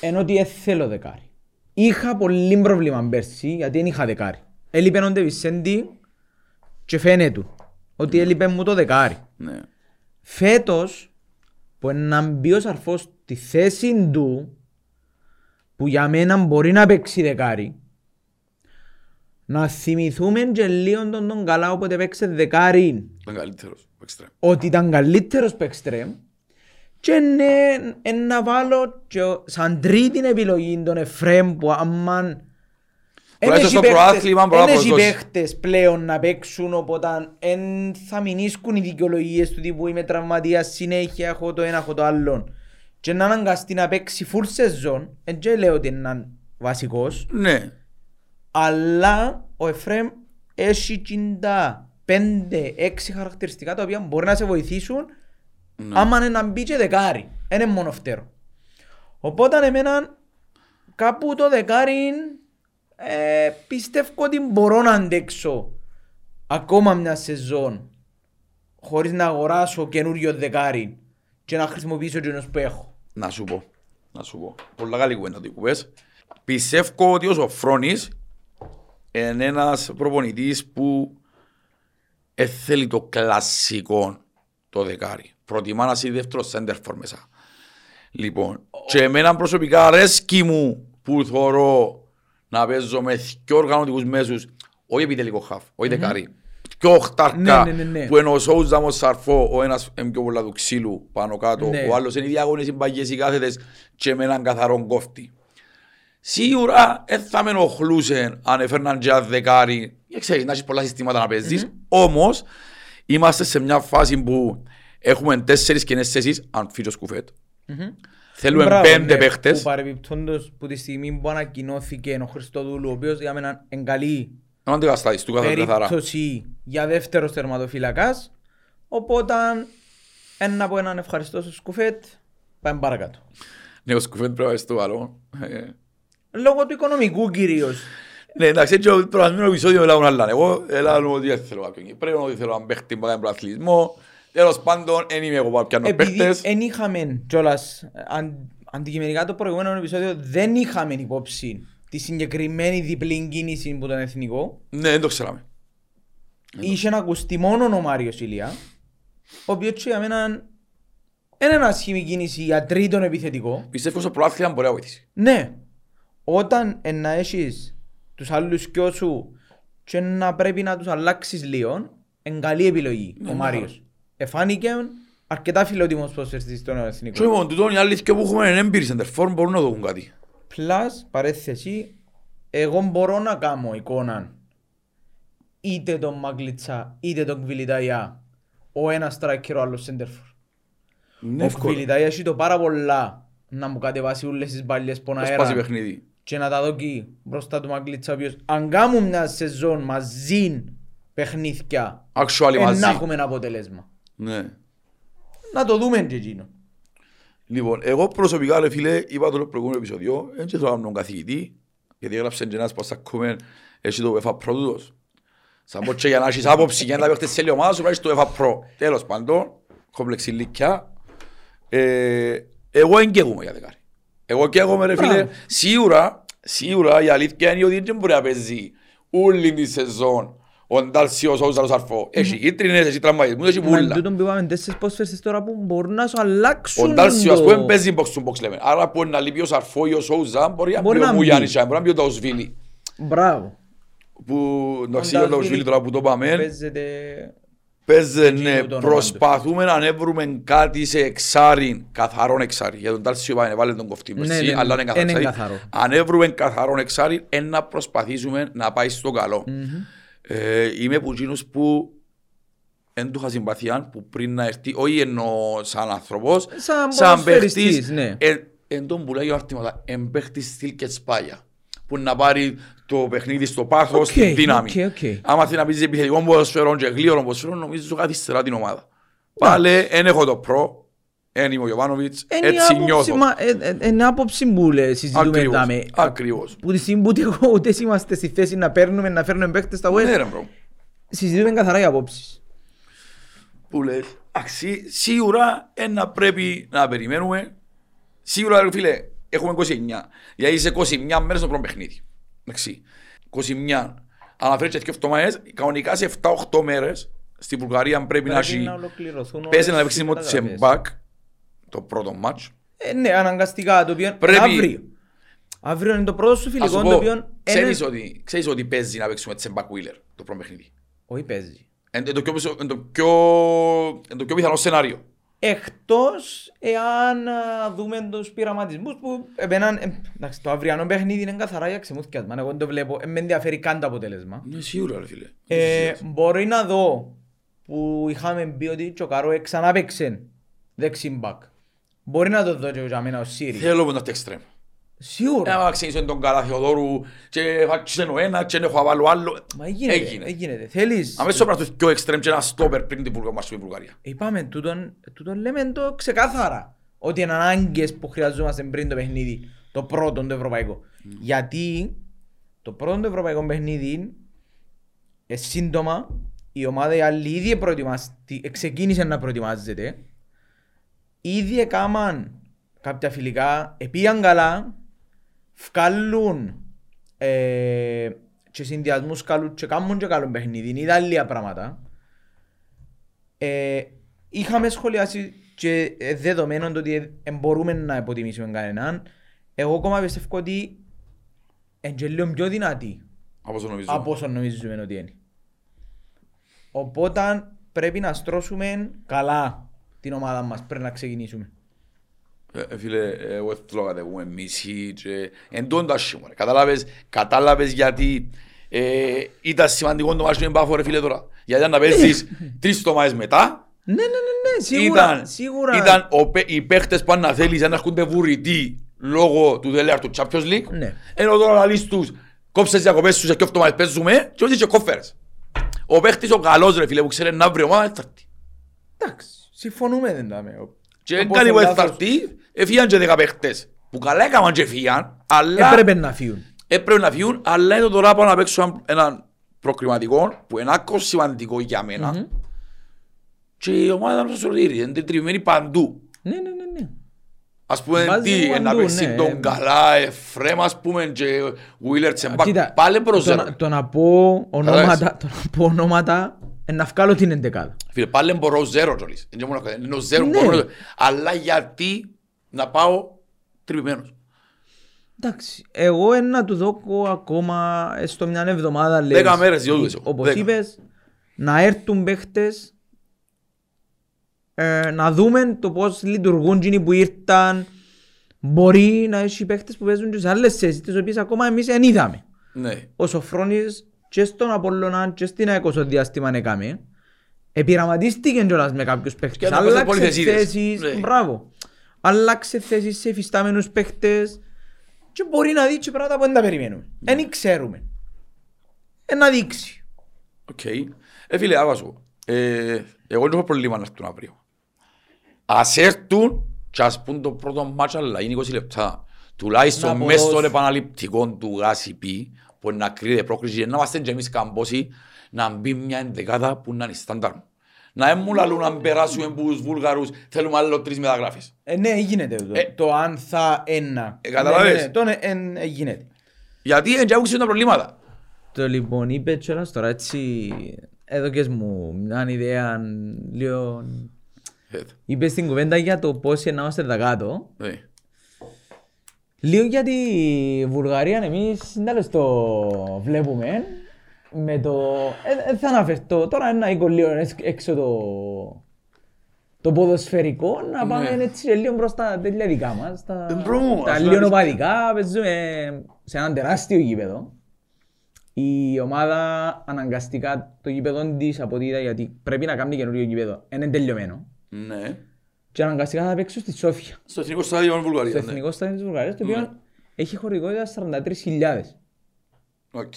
ενώ ότι δεν θέλω δεκάρι. Είχα πολύ πρόβλημα πέρσι γιατί δεν είχα δεκάρι. Έλειπε ο Ντε Βισέντη και φαίνεται του ότι ναι. έλειπε μου το δεκάρι. Ναι. Φέτος που να μπει ο Σαρφός στη θέση του, που για μένα μπορεί να παίξει δεκάρι, να θυμηθούμε και λίγο τον, τον καλά όποτε παίξε δεκάρι. Ήταν καλύτερος που εξτρέμ. Ότι ήταν καλύτερος που εξτρέμ. Και ναι, να βάλω και σαν τρίτη επιλογή τον Εφραίμ που αμάν... Είναι οι παίχτες πλέον να παίξουν, οπότε εν θα μηνίσκουν οι δικαιολογίες του τύπου είμαι τραυματίας, συνέχεια έχω το ένα, έχω το άλλο. Και να αναγκαστεί να παίξει full season, δεν λέω ότι είναι βασικός. Ναι. Αλλά ο Εφραίμ έχει πέντε έξι χαρακτηριστικά τα οποία μπορεί να σε βοηθήσουν ναι. άμα είναι να μπει και δεκάρι, είναι μόνο φταίρο. Οπότε εμένα κάπου το δεκάρι Ε, πιστεύω ότι μπορώ να αντέξω ακόμα μια σεζόν χωρίς να αγοράσω καινούριο δεκάρι και να χρησιμοποιήσω κοινός που έχω. Να σου πω, να σου πω, πολλά καλή κουβέντα του κουβές. Πιστεύω ότι ο Σοφρόνης είναι ένας προπονητής που θέλει το κλασικό το δεκάρι. Προτιμά να είσαι δεύτερο σέντερφορ μέσα. Λοιπόν, oh. και εμένα προσωπικά αρέσκει μου που θωρώ να παίζω με πιο οργανωτικούς μέσους, όχι επί τελικό χαφ, όχι δεκάρι. Πιο οχτάρκα που ενώ ο Σόουζα μος Σαρφό, ο ένας είναι πιο πολλά του ξύλου πάνω κάτω, ο άλλος είναι οι διάγωνες, οι παγιές, οι κάθετες και με έναν καθαρόν κόφτη. Σίγουρα θα με ενοχλούσαν αν έφερναν και ένα δεκάρι, ξέρεις να έχεις πολλά συστήματα να παίζεις, όμως είμαστε σε μια φάση που έχουμε τέσσερις καινές θέσεις, αν φύγω σκουφέτ. Θέλουμε πέντε παίχτες. Που παρεμπιπτόντως που τη στιγμή που ανακοινώθηκε ο Χριστοδούλου, ο οποίος για μένα εν καλή περίπτωση για δεύτερος τερματοφύλακας. Οπότε ένα από έναν ευχαριστώ στο Σκουφέτ, πάμε παρακάτω. Ναι, ο Σκουφέτ πρέπει να είσαι το άλλο. Λόγω του οικονομικού κυρίως. Ναι, εντάξει, έτσι το προηγούμενο επεισόδιο μιλάω να λένε. Εγώ έλαβα ότι δεν θέλω κάποιον Κυπρέο, ότι θέλω να παίχτη που κάνει προαθλητισμό. Τέλος πάντων, δεν είμαι εγώ πια να παίχτες. Επειδή δεν είχαμε κιόλας, αν, αντικειμενικά το προηγούμενο επεισόδιο, δεν είχαμε υπόψη τη συγκεκριμένη διπλή κίνηση που ήταν εθνικό. Ναι, δεν το ξέραμε. Είχε να ακουστεί μόνο ο Μάριος Ηλία, ο οποίος για μένα είναι ένα σχήμα κίνηση για τρίτον επιθετικό. Πιστεύω στο προάθλημα μπορεί να βοηθήσει. Ναι. Όταν να έχεις τους άλλους κοιό σου και να πρέπει να τους αλλάξεις λίγο, είναι καλή επιλογή ναι, ο Μάριος. Εφάνηκε αρκετά φιλότιμος προσφερστής στον εθνικό. Και λοιπόν, τούτον οι άλλοι που έχουμε έμπειροι σεντερφόρ μπορούν να δουν κάτι. Πλάς, παρέθεση, εγώ μπορώ να κάνω εικόνα είτε τον Μαγκλίτσα είτε τον Κβιλιτάια ο ένας striker ο άλλος σεντερφόρ. Ο Κβιλιτάια έχει το πάρα πολλά να μου κατεβάσει όλες τις μπάλιες πον αέρα και να τα δω εκεί μπροστά του Μαγκλίτσα ο οποίος αν κάνουν μια σεζόν μαζί παιχνίδια να έχουμε ένα αποτέλεσμα. Ναι. Να το δούμε και εκείνο. Λοιπόν, εγώ προσωπικά ρε φίλε, είπα το προηγούμενο επεισόδιο, δεν θέλω να είμαι καθηγητή, γιατί έγραψε ένας πως ακούμε, εσύ το UEFA Pro τούτος. Σαν πω και για να έχεις άποψη και να τα παίχτες σε άλλη ομάδα σου, πρέπει το UEFA Pro. Τέλος πάντων, κόμπλεξη λύκια. Εγώ δεν καίγομαι για δεκάρι. Εγώ καίγομαι ρε φίλε, σίγουρα, σίγουρα η αλήθεια είναι ότι δεν μπορεί να παίζει όλη τη σεζόν ο Ντάλσιος όσα τους αρφώ. Έχει κίτρινες, έχει τραυματισμούς, έχει πουλά. Τούτον που είπαμε τέσσερις πόσφαιρσες τώρα που μπορούν να σου αλλάξουν. Ο Ντάλσιος ας πούμε παίζει box to box λέμε. Άρα που να λείπει ο Σαρφό ή ο Σόουζα μπορεί να πει ο Μουγιάννης, μπορεί να πει ο Ταουσβίλη. Μπράβο. Ο Ταουσβίλη τώρα που το πάμε. Παίζεται, προσπαθούμε να ανέβρουμε κάτι σε εξάρι, καθαρό εξάρι. Για τον Ντάλσιο είπαμε βάλε τον κοφτή μπροσί, αλλά είναι καθαρό. Ανέβρουμε καθαρό εξάρι, να προσπαθήσουμε να πάει στο καλό. Ε, είμαι από εκείνους που δεν του είχα συμπαθία, που πριν να έρθει, όχι εννοώ σαν άνθρωπος, σαν, σαν παίχτης, ναι. ε, εν τον πουλάει ο αρτήματα, εν παίχτης στυλ και σπάγια, που να πάρει το παιχνίδι στο πάθος, okay, δύναμη. Okay, okay. Άμα θέλει να πεις επιθετικό ποδοσφαίρο και γλύωρο ποδοσφαίρο, νομίζω σου καθυστερά την ομάδα. Πάλε, εν έχω το προ, εν είμαι ο Γιωβάνοβιτς, έτσι νιώθω. Είναι άποψη που συζητούμε μετά με. Ακριβώς. Που τη στιγμή που ούτε είμαστε στη θέση να παίρνουμε, να φέρνουμε παίκτες στα web. Ναι ρε μπρο. Συζητούμε καθαρά για απόψεις. Που λες, σίγουρα ένα πρέπει να περιμένουμε. Σίγουρα ρε φίλε, έχουμε είκοσι εννιά. Γιατί είσαι είκοσι εννιά μέρες στο πρώτο παιχνίδι. Εντάξει. είκοσι εννιά. Αναφέρεις και δύο μέρες, κανονικά σε εφτά οχτώ μέρες στη Βουλγαρία πρέπει να έχει. Πέσει να παίξεις μόνο σε μπακ. Το πρώτο μάτς. Ε, ναι, αναγκαστικά το οποίο πρέπει... αύριο. Αύριο είναι το πρώτο σου φιλικό. Πω, το οποίο ξέρεις, είναι... ότι, ξέρεις ότι παίζει να παίξουμε τσεμπακ Βίλερ το πρώτο παιχνίδι. Όχι παίζει. Είναι το, το, το πιο πιθανό σενάριο. Εκτός εάν δούμε τους πειραματισμούς που εμπαιναν... Ε, εντάξει, το αυριανό παιχνίδι είναι καθαρά για ξεμούθηκιασμα. Εγώ το βλέπω, ε, με ενδιαφέρει καν το αποτέλεσμα. Ναι, σίγουρα ρε φίλε. Ε, μπορεί να δω που είχαμε μπει ότι τσοκάρω ξαναπαίξεν δεξιμπακ. Μπορεί να το δω και για μένα ο Σύρι. Θέλω να το εξτρέμ. Σίγουρα. Άμα ξεκινήσω τον καλά Θεοδόρου και φάξενω ένα και έχω αβάλω άλλο. Μα έγινε, έγινε. Θέλεις... αμέσως πρέπει να τους πιο εξτρέμ και ένα στόπερ πριν την Βουλγαρία. Είπαμε, τούτον, τούτον λέμε το ξεκάθαρα. Ότι είναι ανάγκες που χρειαζόμαστε πριν το παιχνίδι, το πρώτο το ευρωπαϊκό. Mm. Γιατί το πρώτο το ευρωπαϊκό παιχνίδι, ε, σύντομα, η ομάδα η άλλη ήδη ξεκίνησε να προετοιμάζεται. Ήδη έκαναν κάποια φιλικά, επήγαν καλά, βγάλουν ε, και συνδυασμούς καλούς και κάνουν και καλό παιχνίδι, είδα λίγα πράγματα. Ε, είχαμε σχολιάσει και δεδομένων ότι μπορούμε να υποτιμήσουμε κανέναν. Εγώ ακόμα πιστεύω ότι είναι λίγο πιο δυνατή από όσο νομίζουμε ότι είναι. Οπότε πρέπει να στρώσουμε καλά την ομάδα μας πρέπει να ξεκινήσουμε. Ε, φίλε, εγώ θέλω να κατεβούμε μισή και εντώντας μου. Κατάλαβες, κατάλαβες γιατί ε, ήταν σημαντικό το μάτσο με Πάφο ρε φίλε τώρα. Γιατί αν να παίζεις τρεις τομάδες μετά. Ναι, ναι, ναι, ναι, σίγουρα. Ήταν, σίγουρα. Ήταν ο, οι παίχτες που αν να θέλεις να έρχονται βουρητοί λόγω του τελεάρτου Champions League. Ναι. Ενώ τώρα να λύσεις τους, κόψες διακοπές τους σε δύο τομάδες παίζουμε και όχι και κόφερες. Ο παίχτης ο καλός ρε φίλε που ξέρει να βρει ομάδα έφταρτη. Εντάξει. Συμφωνούμε δεν τα με. Και εν καλή βοηθαρτή έφυγαν και δέκα παίχτες. Που καλά έκαναν και έφυγαν, αλλά... έπρεπε να φύγουν. Έπρεπε να φύγουν, αλλά είναι τώρα πάνω να παίξω έναν προκριματικό που είναι άκρο σημαντικό για μένα. Mm-hmm. Και η ομάδα να σωρίζει, είναι τριβημένη παντού. Ναι, ναι, ναι, ναι. Ας πούμε, τι, να παίξει τον καλά, εφρέμα, ας πούμε, και Βίλερ Τσεμπάκ, πάλι προσέχουν. Το να πω ονόματα... να βγάλω την εντεκάδα. Φίλε, πάλι μπορώ ζέρο τόλις. Εννοώ ζέρο, μπορώ. Αλλά γιατί να πάω τρυπημένος. Εντάξει, εγώ ένα του δώκω ακόμα στο μια εβδομάδα. Δέκα μέρες, δύο δέσω. Όπως είπες, να έρθουν παίχτες, ε, να δούμε το πώς λειτουργούν εκείνοι που ήρθαν. Μπορεί να έχει παίχτες που παίζουν και σε άλλες θέσεις, τις οποίες ακόμα εμείς δεν είδαμε. Ναι. Ο Σοφρόνης και στον Απολλώνα και στην ΑΕΚΟΣΟ διάστημα έκαμε, επιραματίστηκε κιόλας με κάποιους παίχτες, άλλαξε θέσεις, μπράβο, άλλαξε θέσεις σε υφιστάμενους παίχτες και μπορεί να δείξει πράγματα που δεν τα περιμένουμε, δεν ξέρουμε, να δείξει. Οκ. Ε φίλε, άβασο, εγώ δεν έχω προβλήμα να έρθουν αύριο. Ας έρθουν και ας πούν το πρώτο μάτσα, αλλά είναι είκοσι λεπτά, τουλάχιστον μέσα στον επαναληπτικό του Γασιπί, που να κρίνεται πρόκριση, να είμαστε και εμείς καμπόσοι, να μπει μια ενδεκάδα που να είναι στάνταρ. Να έμουν αλλού να περάσουμε από τους Βούλγαρους, θέλουμε άλλο τρεις μεταγράφεις. Ε, ναι, γίνεται το, ε, το αν θα ένα. Ε, καταλαβαίνεις. Ναι, ναι, ναι, το ναι, ε, γίνεται. Γιατί δεν έχουν τα προβλήματα. Το λοιπόν είπε κιόλας τώρα έτσι, έδωκες μου μια ιδέα λίγο... Είπε στην κουβέντα για το πώς εννοώστε τα κάτω. Λίγο για τη Βουλγαρία εμείς εντάξει το βλέπουμε με το... Ε, θα αναφερθώ τώρα ένα οίκο λίγο έξω το... το ποδοσφαιρικό, να πάμε ναι. Έτσι λίγο προς τα δικά μας, τα, τα λιονοπαδικά, παίζουμε σε έναν τεράστιο γήπεδο. Η ομάδα αναγκαστικά το γήπεδο της από ό,τι είδα, γιατί πρέπει να κάνει καινούριο γήπεδο, είναι τελειωμένο. Ναι. Και αναγκαστικά θα παίξω στη Σόφια. Στο εθνικό στάδιο της Βουλγαρίας. Στο εθνικό στάδιο της Βουλγαρίας, το οποίο έχει χωρητικότητα σαράντα τρεις χιλιάδες. Οκ.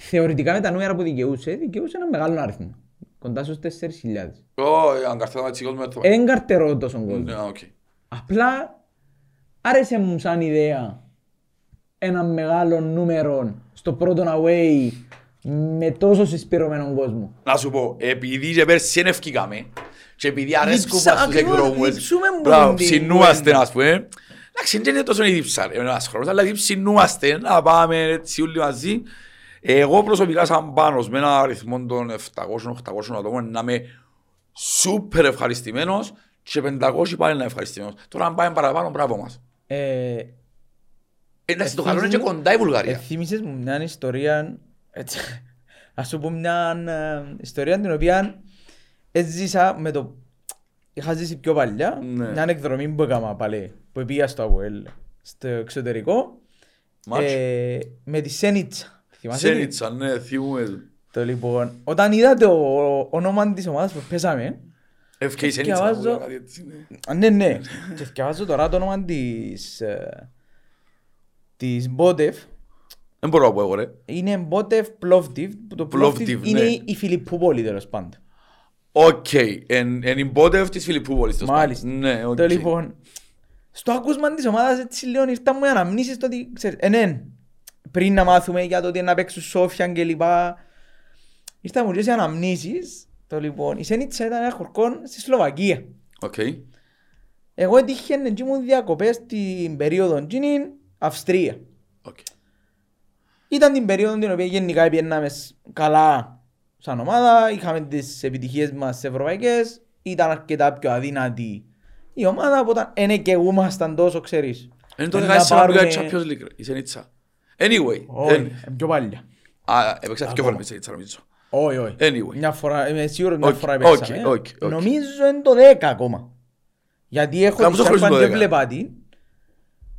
Θεωρητικά με τα νούμερα που δικαιούσε, δικαιούσε ένα μεγάλο αριθμό. Κοντά στους τέσσερις χιλιάδες. Ω, αγκαρτερό έτσι κόσμο έτσι. Εγκαρτερό τόσο κόσμο. Απλά άρεσε μου σαν ιδέα ένα μεγάλο νούμερο στο πρώτο away με τόσο συσπηρωμένο κόσμο. Να σου πω, επειδή και πέρσι ενευκήκαμε και επειδή αρέσκουμε στους εκδρόμους, μπράβο, ψινούμαστε να πούμε. Εντάξει, δεν είναι τόσο η δίψα, ένας χρόνος, αλλά ψινούμαστε να πάμε έτσι όλοι μαζί. Εγώ προσωπικά σαν Πάνος με έναν αριθμό των επτακόσια οχτακόσια ατόμων να είμαι σούπερ ευχαριστημένος και πεντακόσια πάλι να ευχαριστημένος. Τώρα αν πάμε παραπάνω, μπράβο μας. Ε, εντάξει, το καλό είναι και κοντά η Βουλγαρία. Θύμισες μου μια ιστορία, έτσι, ας σου πω μια ιστορία την οποία έζησα με το... Είχα ζήσει πιο παλιά, ναι. Μια εκδρομή που έκανα πάλι, που πήγα στο ΑΒΟΕΛ, στο εξωτερικό, ε, με τη Σένιτσα. Σένιτσα, ναι, θυμούμε. Το λοιπόν, όταν είδα το όνομα της ομάδας που πέσαμε, ευκαιρή Σένιτσα. Ναι, ναι. Και ευκαιράζω τώρα το όνομα της της Μπότεφ. Δεν μπορώ να πω εγώ ρε. Είναι Μπότεφ Πλόβντιβ. Το Πλόβντιβ είναι η Φιλιππούπολη τέλος πάντων. Οκ, είναι η Μπότεφ της Φιλιππούπολης. Μάλιστα. Το λοιπόν, στο ακούσμα της ομάδας έτσι λέω ήρθα μου οι αναμνήσεις το ότι ξέρεις, ενέν. Πριν να μάθουμε για το ότι να παίξουν Σόφιαν και λοιπά, ήρθα μου και σε αναμνήσεις. Το λοιπόν, η Σένιτσα ήταν ένα χωρκόν στη Σλοβακία. Okay. Εγώ έτυχε να γίνουν διακοπές στην περίοδο στην Αυστρία. Okay. Ήταν την περίοδο την οποία γενικά πιέναμε καλά σαν ομάδα, είχαμε τις επιτυχίες μας ευρωπαϊκές, ήταν αρκετά πιο αδύνατη η ομάδα, οπότε είναι και εγώ ήμασταν τόσο, ξέρεις. Είναι το δεκαετία anyway, πιο πάλι. Α, έπαιξα πιο πολύ Σένιτσα νομίζω. Όχι, όχι. Μια φορά, είμαι σίγουρο μια φορά έπαιξαμε. Νομίζω είναι το δέκα ακόμα. Γιατί έχω τη σάρπα αν δεν βλέπα την.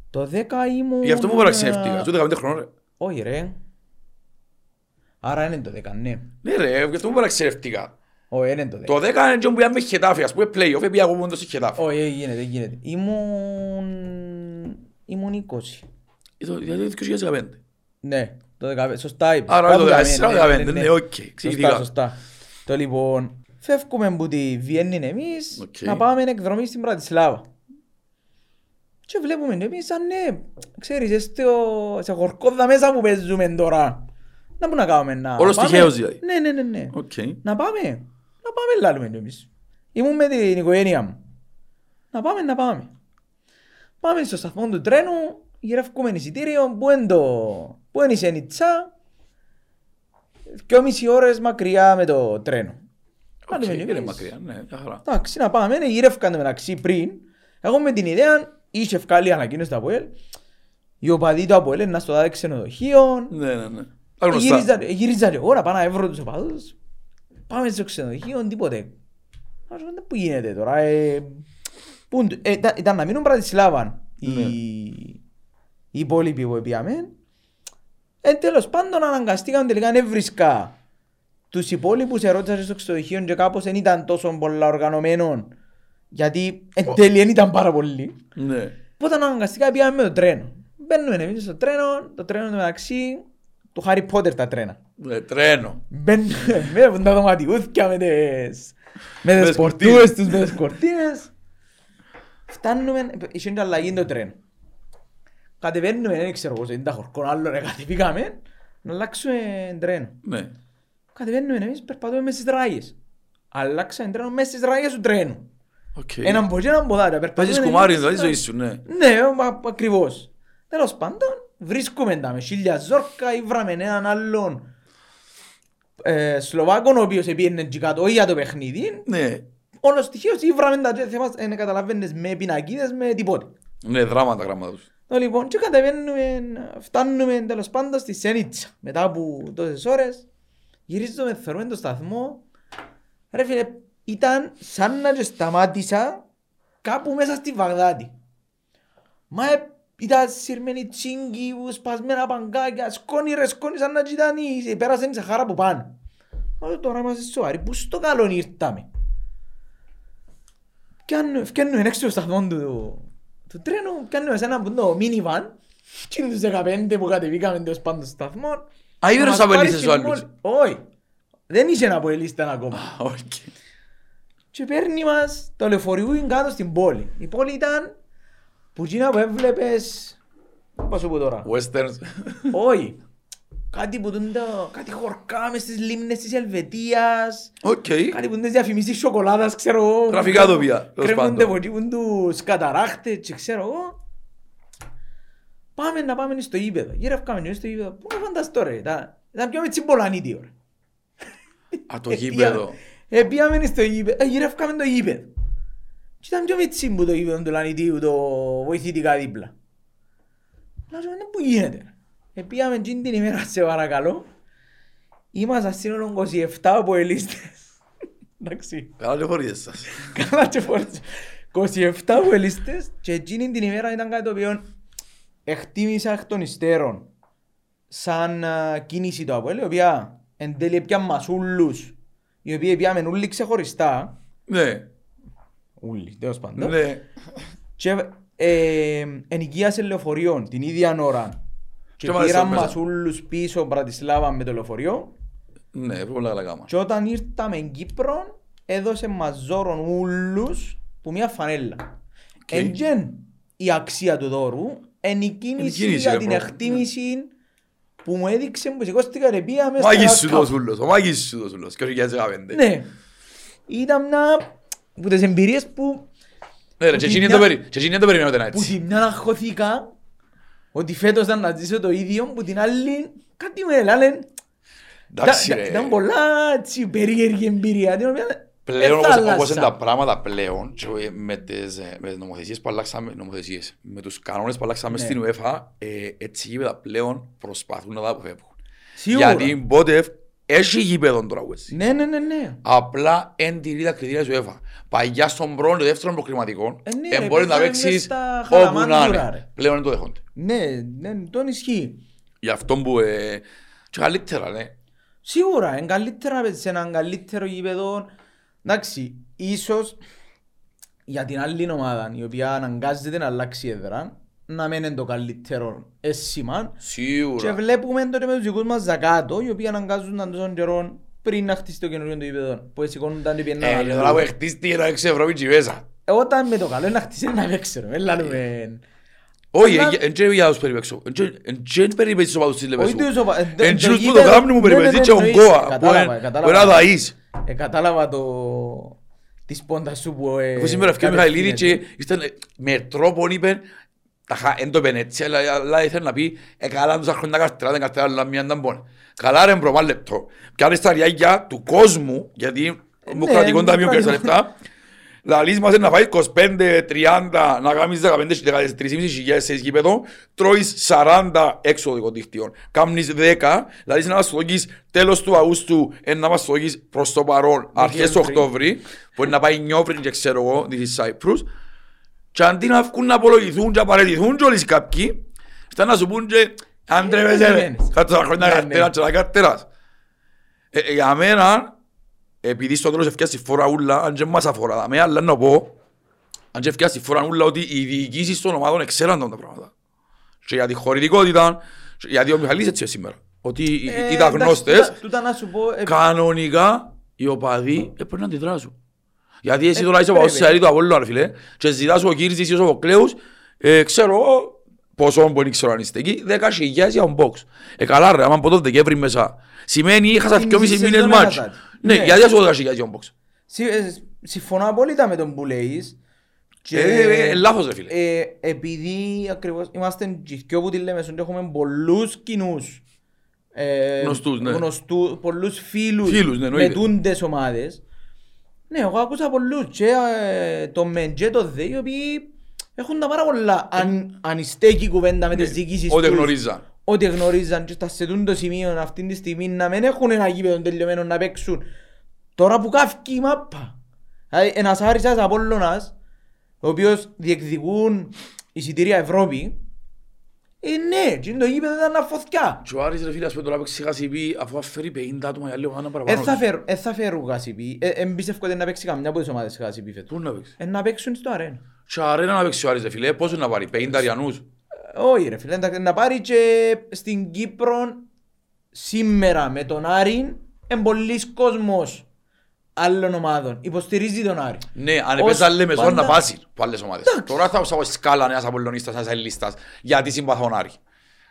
Το δέκα ήμουν... Γι' αυτό μου παραξενεύτηκα, του δεκαπέντε χρονών ρε. Όχι ρε. Άρα είναι το δέκα, ναι. Ναι ρε, γι' αυτό μου παραξενεύτηκα. Όχι, είναι το δέκα. Το δέκα είναι και όπου πήγαμε Χετάφη, ας πούμε play-off, πήγα εγώ μόνος στη Χετάφη. Όχι, γίνεται, γίνεται. Ήμουν είκοσι. Δηλαδή το δύο χιλιάδες δεκαπέντε. Ναι, το δεκαπέντε, σωστά είπες. Άρα το δύο χιλιάδες δεκαπέντε, ναι, οκ. Σωστά, σωστά. Το λοιπόν, φεύγουμε από τη Βιέννη εμείς, να πάμε εκδρομή στην Πρατισλάβα. Και βλέπουμε εμείς σαν ναι, ξέρεις, σε χορκόδα μέσα που παίζουμε τώρα. Να πού να κάνουμε να πάμε. Όλος τυχαίος δηλαδή. Ναι, ναι, ναι. Να πάμε, να πάμε λάλλουμε εμείς. Ήμουν με την οικογένεια μου. Να πάμε, να πάμε. Πάμε στο σταθμό του τρένου. Γυρεύκουμε εισιτήριο, πού είναι το... Πού είναι η Σένιτσα. δυόμιση ώρες μακριά με το τρένο. Οκ, είναι μακριά, ναι, καθαρά. Εντάξει, να πάμε, γυρεύκαν μεταξύ πριν. Εγώ με την ιδέα, είχε ευκάλει ανακοίνωση του ΑΠΟΕΛ. Οι οπαδοί του ΑΠΟΕΛ είναι στο τάδε ξενοδοχείο. Ναι, ναι, ναι. Αγνωστά. Γύριζα εγώ να πάω να εύρω τους οπαδούς. Πάμε στο ξενοδοχείο, τίποτε. Πού γίνεται τώρα, ε... Ήταν να μείνουν Πρατισλάβαν. Οι υπόλοιποι που έπιαμε, εν τέλος πάντων αναγκαστήκαν τελικά να βρίσκα τους υπόλοιπους ερώτησαν στο εξωτερικό και κάπως δεν ήταν τόσο πολλά οργανωμένων, γιατί εν τέλει δεν ήταν πάρα πολλοί. Ναι. Οπότε αναγκαστικά πήγαμε με το τρένο. Μπαίνουμε εμείς στο τρένο, το τρένο είναι μεταξύ του Χάρι Πότερ τα τρένα. Με τρένο. Μπαίνουμε με τα δωματιούθηκια, με τις, με τις πορτούες τους, με τις κορτίνες. Φτάνουμε, είχε και αλλαγή το τρένο. Κατεβαίνουμε, δεν ξέρω πώς είναι τα χορκόν, άλλο ρε κατεβήκαμε, να αλλάξουμε τρένο. Ναι. Κατεβαίνουμε εμείς, περπατούμε μέσα στις ράγες. Αλλάξαμε τρένο μέσα στις ράγες του τρένου. Okay. Έναν ποτέ, έναν ποτάτα. Πάζεις κουμάρι, δηλαδή ζωή σου, ναι. Ναι, ακριβώς. Τέλος πάντων, βρίσκουμε τα με χίλια ζόρκα ή βράμε έναν άλλον ε, Σλοβάκον ο οποίος επήρνε και κάτω για το παιχνίδι. Ναι. Όλος στοιχείως ή βράμε τα θέματα, ε, καταλαβαίνεις, με πινακίδες, με τίποτε. Ναι, δράματα γράμματα τους. Λοιπόν, και κατεβαίνουμε, φτάνουμε τέλος πάντων στη Σενίτσα. Μετά από τόσες ώρες, γυρίζουμε, θεωρούμε το σταθμό. Ρε φίλε, ήταν σαν να σταμάτησα κάπου μέσα στη Βαγδάτη. Μα ήταν συρμένοι τσίγκοι, σπασμένα παγκάκια, σκόνη ρε σκόνη, σαν να ήταν η πέρασαν η Σαχάρα από πάνω. Αλλά τώρα είμαστε σοβαροί, πού στο καλό ήρθαμε. Και αν φκένουμε έξω στο σταθμό του... Το τρένο κάνουμε σε ένα μίνιβαν και τους δεκαπέντε που κατεβήκαμε τέλος πάντων στο σταθμό. Α, ήβερος απελίστες ο άλλος. Όχι, δεν είσαι ένα απελίσταν ακόμα. Και παίρνει μας το λεωφορείο κάτω στην πόλη. Η πόλη ήταν που εκείνα που έβλεπες... Πώς σου πω τώρα. Westerns. Όχι. Κάτι που χορκά μες στις λίμνες της Ελβετίας. Κάτι που είναι διαφημίσεις σοκολάδας, ξέρω εγώ. Γραφικά τοπία. Κρέμονται από εκεί που τους καταράχτες και ξέρω εγώ. Πάμε να πάμε στο ύπεδο. Γυρεύκαμε στο ύπεδο. Πού να φανταστώ ρε. Ήταν πιο με τσιμπολανίτη ρε. Α, το ύπεδο. Επίαμε στο ύπεδο. Γυρεύκαμε το ύπεδο. Και ήταν πιο με τσιμπου το ύπεδο του Λανιτίου, το βοηθητικά δίπλα. Επήγαμε την ημέρα, σε παρακαλώ. Είμαστε σύνολο είκοσι επτά από ελίστες. Εντάξει. Καλά και φορίες σας. Καλά και φορίες. είκοσι επτά από ελίστες και εκείνη την ημέρα ήταν κάτι το οποίο εκτίμησα εκ των υστέρων σαν uh, κίνηση το Αποέλ, η οποία εν τέλει έπιαν μας ούλους, οι οποίοι έπιαμε ούλοι ξεχωριστά. Ναι. Ούλοι, τέλος πάντων. Ναι. Και ε, ενοικίασε λεωφορείων την ίδια ώρα. Και πήραν μας ούλους πίσω Μπρατισλάβα με το λεωφορείο. Ναι, έπρεπε να κάνουμε. Και όταν ήρθαμε στην Κύπρο, έδωσε μας ζόρον ούλους που μια φανέλα. Okay. Εντζεν η αξία του δώρου, ενικίνηση για την εκτίμηση yeah. που μου έδειξε που σηκώστηκα ρεπία μέσα. Μάγης σου δώσου ούλος, ο μάγης σου δώσου ούλος, και όχι έτσι γάβεντε. Ναι, ήταν μια από τις εμπειρίες που... Ναι ρε, και εκείνη το περιμένονταν έτσι. Που θυμνά να χωθήκα. Ότι φέτος ήταν να ζήσω το ίδιο που την άλλη κάτι με λένε. Εντάξει ρε. Ήταν πολλά περίεργη εμπειρία. Πλέον όπως είναι τα πράγματα πλέον με τις νομοθεσίες που αλλάξαμε, με τους κανόνες που αλλάξαμε στην UEFA, έτσι γήπεδα πλέον προσπαθούν να τα αποφεύγουν. Γιατί πότε έχει γήπεδον τώρα. Ναι, ναι, ναι. Απλά εν τηρεί τα κριτήρια της UEFA. Παγιά στον πρώτο και δεύτερο προκριματικό, μπορεί να παίξεις όπου να είναι. Πλέον δεν το δέχονται. Ναι, ναι, τον ισχύει. Γι' αυτό που ε, καλύτερα, ναι. Σίγουρα, είναι καλύτερα σε έναν καλύτερο γήπεδο. Εντάξει, ίσως για την άλλη ομάδα, η οποία αναγκάζεται να αλλάξει έδρα, να μην είναι το καλύτερο αίσθημα. Σίγουρα. Και βλέπουμε τότε με τους δικούς μας Ζακάτο, οι οποίοι αναγκάζονταν τόσων καιρών πριν να χτίσει το καινούργιο του γήπεδο. Που σηκώνονταν την πιένα. Ε, τώρα που χτίστηκε να έξω Ευρώπη και μέσα. Όταν με το καλό να χτίσει να έξω, έλαβε. Όχι, δεν είναι για τους περιπέξω. Δεν περιπέξεις σοβαρούς της Λεπέσου. Εν τους που το κάνουν μου περιπέξεις και ο Γκόα που είναι αδαείς. Κατάλαβα τη σπόντα σου που... Εγώ σήμερα έφυγε ο Μιχαηλίδη και με τρόπο είπε εν το πενέτσι, αλλά ήθελε να πει καλά τους αρχόντα καστρά, δεν καστρά, αλλά μία ήταν πόνο. Καλά ρε μπρο, μάλλεπτο. Ποια είναι στα ριάκια του κόσμου, γιατί μου κρατικών ταμείων και στα λεπτά. Λαλείς μας να φάεις είκοσι πέντε τριάντα, να κάνεις δεκαπέντε τρία και μισή χιλιάδες σε γήπεδο, τρώεις σαράντα έξω δικοτήχτιων, κάνεις δέκα, λαλείς να μας στοκείς τέλος του Αύγουστου, να μας στοκείς προς το παρόν, αρχές Οκτώβρη, μπορεί να πάει Νιόβριν και ξέρω εγώ, της Σάιπρους, και αντί να βγουν να απολογηθούν και απαραίτηθούν και όλες κάποιοι, ήταν να σου πούν και αν τρεβεσαι, κάτω τα χρόνια καρτέρα και τα καρτέρας. Για μένα, επειδή στο τέλος ευκαιάζει φορά ούλα, αν και μας αφορά, με άλλα να πω, αν και ευκαιάζει φορά ούλα ότι οι διοικήσεις των ομάδων εξέραν τα πράγματα. Και για τη χωρητικότητα, γιατί ο Μιχαλής έτσι σήμερα, ότι ε, ήταν γνώστες, πω... κανονικά οι οπαδοί έπρεπε να αντιδράσουν. Γιατί εσύ τώρα είσαι ο παός σαρί του Απόλλου, ρε φίλε, και ζητάς ο Κύρης ή ο Βοκλέους, ε, ξέρω πόσο μπορεί να ξέρω αν είστε εκεί, δέκα χιλιάδες για τον box. Ε, καλά ρε, άμα από τον Δεκέμβρη μέσα, σημαίνει είχα δυόμισι μήνες μάτς. Ναι, γιατί ας οδηγάζει για τον box. Συμφωνώ απόλυτα με τον που λέεις Λάθος, φίλε. Επειδή ακριβώς είμαστε γυθκιό που τη λέμε, έχουμε πολλούς κοινούς γνωστούς, πολλούς φίλους με τούντες ομάδες. Ναι, εγώ άκουσα πολλούς και το μεν και το δε, οι οποίοι έχουν τα πάρα πολλά. Αν στέκει κουβέντα με τις διοικήσεις τους, ό,τι γνωρίζαν. Ό,τι γνωρίζαν και σε τούντο σημείο αυτήν τη στιγμή να μην έχουν ένα γήπεδο τελειωμένο να παίξουν. Τώρα που καύκει η μάπα. Ένας Άρης Απόλλωνας, ο οποίος διεκδικούν εισιτήρια Ευρώπη, ε, ναι, και το γήπεδο ήταν αφοθκιά. Και ο Άρης, ρε φίλε, ας πούμε, τώρα παίξει Γασιπί, αφού αφαιρεί πενήντα άτομα για λίγο, αν παραπάνω. Ε, θα φέρουν Γασιπί. Εμπίστευκονται να παίξει καμιά από τις ομάδες Γασιπί φέτος. Πού να παίξει? Ε, να παίξουν στο αρένα. Και αρένα να παίξει ο Άρης, ρε φίλε, πόσο να πάρει, πενήντα Αριανούς? Όχι, ρε φίλε, να πάρει και στην Κύπρο σήμερα με τον Άρη εμπολής κόσμος άλλων ομάδων. Υποστηρίζει τον Άρη. Ναι, αν επέζαν λέμε τώρα να πάσει από άλλες ομάδες. Τώρα θα ουσιαστώ σκάλα νέας Απολλωνίστας, νέας Ελλίστας, γιατί συμπαθώ τον Άρη.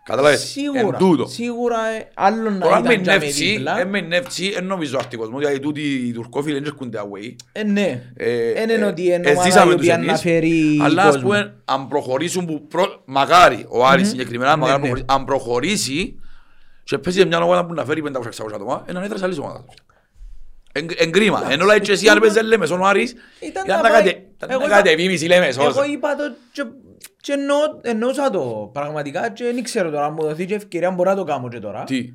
Καταλάβες, εν τούτο. Σίγουρα άλλον να ήταν και με δίπλα. Τώρα με ενεύξει, εν νομίζω αρτικός μου, γιατί τούτοι οι τουρκόφιλοι δεν έρχονται away. Ε, ναι. Εν είναι ότι εν ομάδα η οποία αναφέρει κόσμο. Αλλά ας πούμε, αν προχωρήσουν, μακάρι ο Άρης συγκεκριμένα, αν προχωρήσει και πέσει μια ομάδα που να φέρει πεντακόσια εξακόσια άτομα, έναν έτρασε άλλης ομάδας. Εν κρίμα, ενώ λέει και εσύ αν παίζεις Λέμεσον ο Άρης, ήταν να κατεβήμιση Λέμεσον. Εγώ είπα το και εννοούσα το πραγματικά και δεν ξέρω τώρα, αν μου δοθεί και ευκαιρία μπορώ να το κάνω και τώρα. Τι?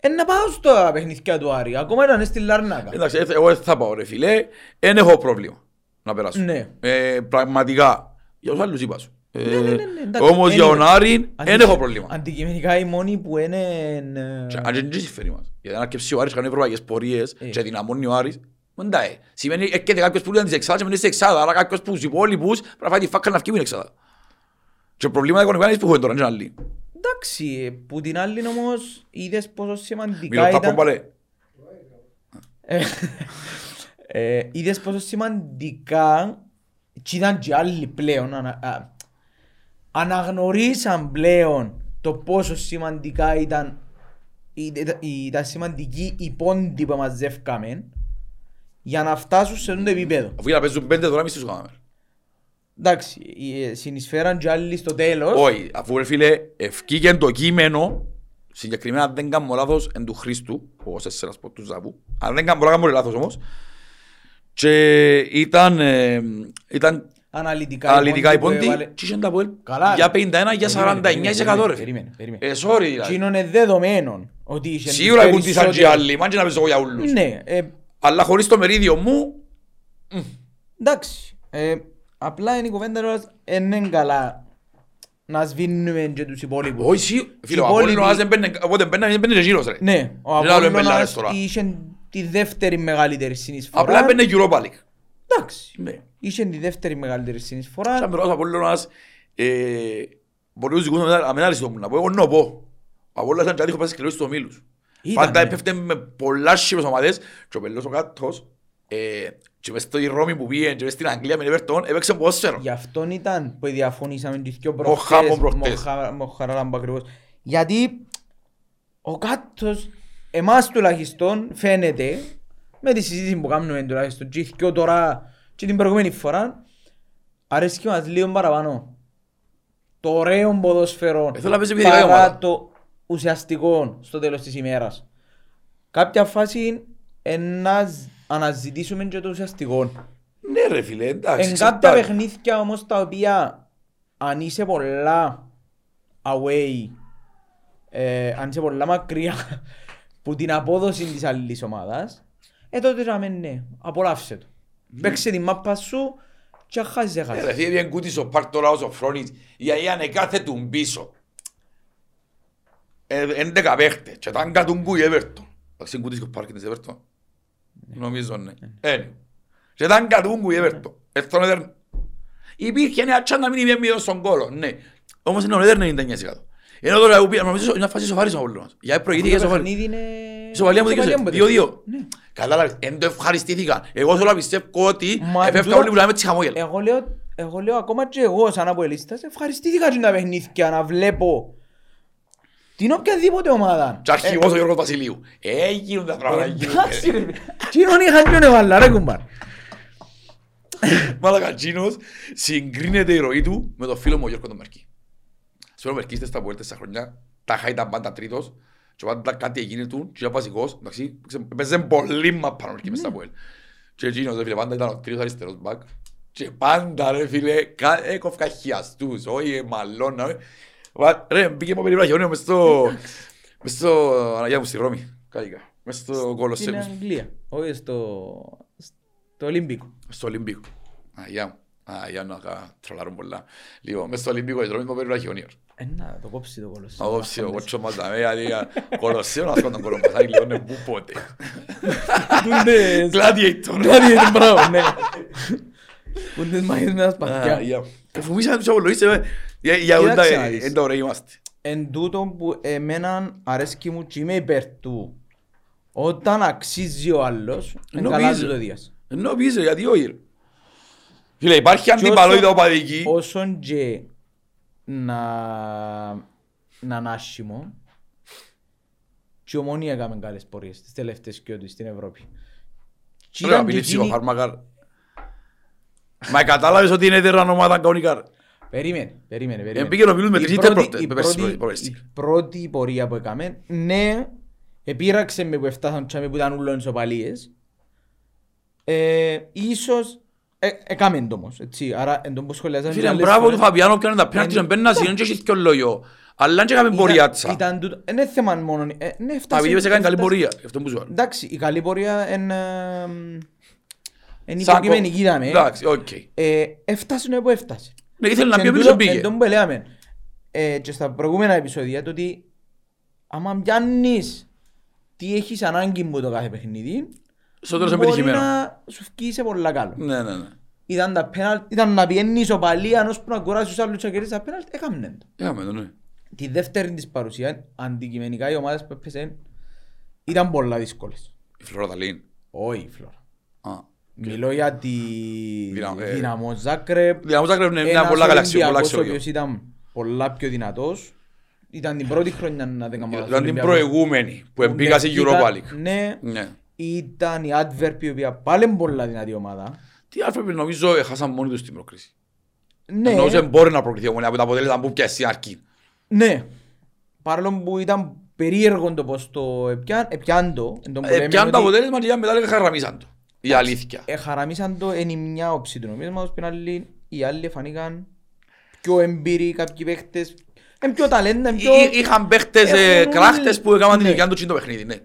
Εν να πάω στα παιχνιδιά του Άρη, ακόμα ήταν στη Λαρνάκα. Εντάξει, εγώ θα πάω ρε φίλε, δεν έχω πρόβλημα να περάσω. Πραγματικά, για τους άλλους είπα σου. Όμως για τον Άρη δεν έχω πρόβλημα. Αντικειμενικά οι μόνοι που είναι... Αν δεν συμφέρει μας, γιατί αν αρκεψεί ο Άρης κάνουν ευρωπαϊκές πορείες και δυναμώνει ο Άρης, σημαίνει έρχεται κάποιος που ήταν της εξάδας και μένει στην εξάδα, άρα κάποιος που στους υπόλοιπους πρέπει να φάει τη φάκα να βγει που είναι εξάδα. Και προβλήματα οικονομικά είναι που έχουν τώρα, είναι άλλη. Εντάξει, που την άλλη όμως είδες πόσο σημαντικά ήταν... Είδες πόσο σημαντικά και ήταν και άλλοι πλέον, αναγνωρίσαν πλέον το πόσο σημαντικά ήταν τα σημαντική η πόντη που μαζεύκαμε για να φτάσουν σε αυτό το επίπεδο. Αφού για να παίζουν πέντε τώρα εμείς τους κάναμε. Εντάξει, συνεισφέραν και άλλοι στο τέλος. Όχι, αφού ρε φίλε ευκήκεν το κείμενο, συγκεκριμένα δεν κάνω λάθος εν του Χρήστου, όπως έσσερας από τους Ζαβού, αλλά δεν κάνω πολύ λάθος όμως, και ήταν... Ε, ήταν αναλυτικά η πόντη και είχε τα πόλ για πενήντα ένα τοις εκατό για σαράντα εννιά τοις εκατό ρε φίλε. Ε, sorry δηλαδή. Είναι δεδομένων ότι είχε... Σίγουρα έχουν τις και άλλοι, μάτσι να πες εγώ για ούλους. Ναι. Αλλά χωρίς το μερίδιο μου... Εντάξει. Απλά είναι η κουβέντα μας, είναι καλά να σβήνουμε και τους υπόλοιπους. Όχι, φίλε, ο Απόλλωνας δεν παίρνει γύρος ρε. Ναι, ο Απόλλωνας είχε τη δεύτερη μεγαλύτερη συνεισφορά. Απλά παίρνει Europa League. Εντάξει, είχε τη δεύτερη μεγαλύτερη συνεισφορά. Σαν περνάω ο Απόλλωνας, μπορεί να ζητούν να μην αριστούν να πω, εγώ να πω. Ο Απόλλωνας ήταν και άδειχο πάση σκληρός στους ομίλους. Πάντα έπεφτε με πολλά σύμφες ομάδες και ο Πελός ο Κάτος και μες στη Ρώμη που πήγαινε και μες στην Αγγλία με Λεβερτών έπαιξε ποδόσφαιρο. Γι' αυτόν ήταν που διαφωνήσαμε τις δυο προχτές, Μοχαράμπα ακριβώς. Γιατί ο Κάτος, εμάς τουλάχιστον φαίνεται, με τη συζήτηση που κάνουμε τουλάχιστον και δυο τώρα και την προηγούμενη φορά, αρέσκει μας λίγο παραπάνω το ωραίο ποδόσφαιρο παρά το ουσιαστικό στο τέλος της ημέρας. Κάποια φάση ένας αναζητήσουμε και το ουσιαστικό. Ναι ρε φίλε, εντάξει. Εν κάποια παιχνίδια όμως τα οποία αν είσαι πολλά away, ε, αν είσαι πολλά μακριά που την απόδοση της άλλης ομάδας, ε τότε να μην ναι, απολαύσε το. Mm. Παίξε την μάπα σου και χάσεις δεν χάσεις. Ναι ρε φίλε, δεν κούτησε ο Πάρτ τώρα ως ο Φρόνης, γιατί ανεκάθε του πίσω. έντεκα παίχτες και τα κατουγκού η Εβέρτον. Θα ξεκούτησε και ο Πάρκ της Εβέρτον. Νομίζω ναι. Ένι. Και τα κατούγκου η Εβέρτον. Εθόν έδερνε. Υπήρχε ένα τσάν να μην είπε μηδόν στον κόλο. Ναι. Όμως είναι ο έδερνε ενενήντα εννιά τοις εκατό. Ενώ τώρα νομίζω είναι φάση σοφάρισμα ο Λόνας. Για προηγήθηκε σοφάρισμα. Η σοβαλία μου δίκησε δύο δύο. Κατάλαβες. Εν το ευχαριστήθηκα. Εγώ θέλω να πιστεύω ότι εφεύγα όλοι που λέμε τις χαμόγελα. Εγώ λέω ακόμα και εγώ σαν αποελίστας ευχαριστήθηκα και να παιχνίθηκε να βλέπω την οποιαδήποτε ομάδα. Και αρχηγός ο Γιώργος Βασιλείου. Έγινουν τα πράγματα. Εντάξει ρε. Τι νόν είχαν και ονεβάλλα ρε κουμπάρ. Μαλακατσίνος, συγκρίνεται η ροή του με τον φίλο μου Γιώργο τον Μερκή. Στον Μερκή είστε στα πουέρτες στα χρόνια, τα χάιταν πάντα τρίτος και πάντα κάτι έγινε του και ήταν βασικός, εντάξει, έπαιζε πολύ μαπάνω και μες στα πουέρτες. Και εκείνος ρε φίλε πάντα ήταν ο τρίτος αριστερός μπακ και πάντα ρε φίλε έκοφκα χιαστούς, όχι μαλώνα. Ρε μπήκε μου περίπου αγιώνιο μες στο Αναγιά μου στη Ρώμη, κάλικα. Μες στο Κολοσσέου. Στην Αγγλία, όχι στο Ολυμπίκο. Στο Ολυμπίκο. Αγιά μου. Αγιά να τρολάρουν πολλά. Λοιπόν, μες στο Ολυμπίκο η Ρώμη μου περίπου αγιώνιο. Να το κόψει το Κολοσσέου. Να κόψει το κότσο μας τα μέα, Κολοσσέου να σκόντον Κολομπασάκι, λιώνε πού πότε. Gladiator. Gladiator, μπράβο, ναι. Πούντες μαγείς με τα σπαθιά. Αγιά μου. Εφουμίσαμε τους απολογίστε, για όντα ωραίοι είμαστε. Εν τούτον που εμένα αρέσκει μου και είμαι υπέρ του. Όταν αξίζει ο άλλος, εν καλά του το δίας. Ενώ πίσω, γιατί όχι. Φίλε, υπάρχει αντιπαλότητα οπαδική. Όσον και να ανάσχημο, και Ομόνοια έκαμε καλές πορείες στις τελευταίες κοιότητες στην Ευρώπη. Ρε, απειλή ψυχοφάρμακα. Μα κατάλαβες ότι είναι έτεραν ομάδα κανονικά. Περίμενε, περίμενε, περίμενε. Επήγαινε ο Βίλους με τρεις είτε πρώτη. Η πρώτη πορεία που έκαμε, ναι, επήραξε με που εφτάσαν τσάμε που ήταν ούλων ισοπαλίες. Ίσως, έκαμε όμως, έτσι, άρα εν τον που σχολιάζαμε... Φίλε, μπράβο του Φαβιάνο που έκανε τα πέναντι να μπαίνουν να σύνουν και έχεις και ο λόγιο. Αλλά και έκαμε πορεία τσα. Είναι θέμα μόνο, ναι, έφτασε... Εν υποκειμενική είδαμε, έφτασαν όπου έφτασε. Ήθελε να πει ο πίσω πήγε. Εν τόν που λέαμε και στα προηγούμενα επεισόδια, το ότι άμα πιάνεις τι έχεις ανάγκη μου το κάθε παιχνίδι, μπορεί να σου φκεί σε πολλά καλό. Ήταν να πιένεις ο παλίαν ώσπου να κοράσεις τους άλλους και να κερδίσεις τα πέναλτι, έκαμε το. Τη δεύτερη της παρουσία, αντικειμενικά οι ομάδες που έπαιζαν ήταν πολλά δύσκολες. Η Φλόρα τα λέει. Όχι η Φλόρα. Μιλώ για τη Δυναμό Ζάκρεπ, ένας Ολυμπιακός ο οποίος ήταν πολλά πιο δυνατός. Ήταν την πρώτη χρονιά να δεν καμπάνω. Ήταν την προηγούμενη που εμπήκα σε Europa League. Ναι, ήταν η Άντβερπ η οποία πάλι πολλά δυνατή ομάδα. Τι Άντβερπ νομίζω έχασαν μόνοι τους την προκρίση. Ενώ δεν μπορεί να προκριθεί από τα αποτέλεσμα που πια στην αρκή. Ναι, παρόλο που ήταν περίεργο το πως το έπιαν το. Έπιαν το αποτέλεσμα και μετά λέγα χαραμίσαν το. Η αλήθεια. Εχαραμίσαν το εν η μια όψη του νομίσματος, πριν άλλοι, οι άλλοι φανήκαν πιο εμπειροί κάποιοι παίχτες, πιο ταλέντα, πιο... Είχαν παίχτες κράχτες που έκαναν την ηλικία του τσιν το παιχνίδι, ναι.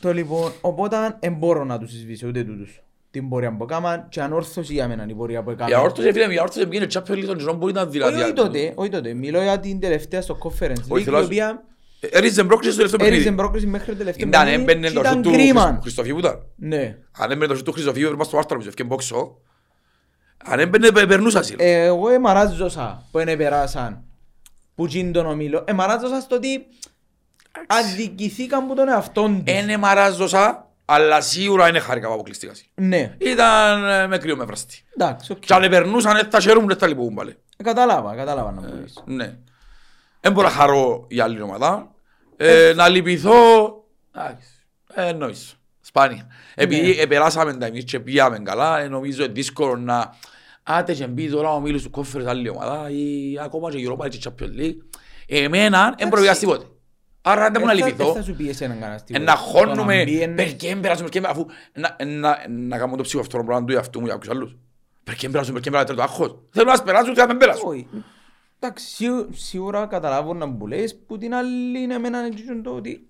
Το λοιπόν, οπότε δεν μπορώ να τους συσβήσω ούτε τούτους. Την πορεία που έκαναν και ανόρθωση για μένα η πορεία που έκαναν. Η ανόρθωση έφυγε, η ανόρθωση πήγαινε τσάπιο λίγο τον μπορεί να δηλαδή... Όχι τότε, όχι τότε, μιλώ για την τελευταία στο conference, η οποία... Έριζε πρόκριση στο τελευταίο παιχνίδι. Μέχρι το τελευταίο παιχνίδι και ήταν κρίμα. Αν έμπαινε το σούτ του Χριστοφίου έπρεπε στο άρθρο μου και μπόξω. Αν έμπαινε περνούσα. Εγώ εμαράζωσα που είναι περάσαν που γίνει τον ομίλο. Εμαράζωσα στο ότι αδικηθήκαν που τον εαυτόν τους. Είναι εμαράζωσα αλλά σίγουρα είναι χάρηκα που αποκλειστήκα. Ήταν με κρύο με βραστή. Και αν περνούσαν τα χέρια μου δεν τα λυπούν πάλι. Κατάλαβα, κατάλαβα να μου πεις. Δεν μπορώ να χαρώ η άλλη ομάδα. Ε, να λυπηθώ, ε, εννοείς, σπάνια. Επειδή ναι. περάσαμε τα εμείς και πήγαμε καλά, νομίζω δύσκολο να άτε και μπει τώρα ο μίλος του κόφερες άλλη ομάδα ή ακόμα και γύρω πάλι και Champions League. Εμένα δεν προβιάζει τίποτε. Άρα δεν μπορώ να λυπηθώ, να χώνουμε, περκέν περάσουμε, περκέν αφού να κάνουμε το ψυχοφθόρο πράγμα του εαυτού μου για κάποιους άλλους. Περκέν περάσουμε, περκέν περάσουμε, τρίτο άγχος. Θέλω να περάσουν και να μην περάσουν. Εντάξει, σίγουρα καταλάβω να μου λες που την άλλη είναι με έναν εγγύσιο το ότι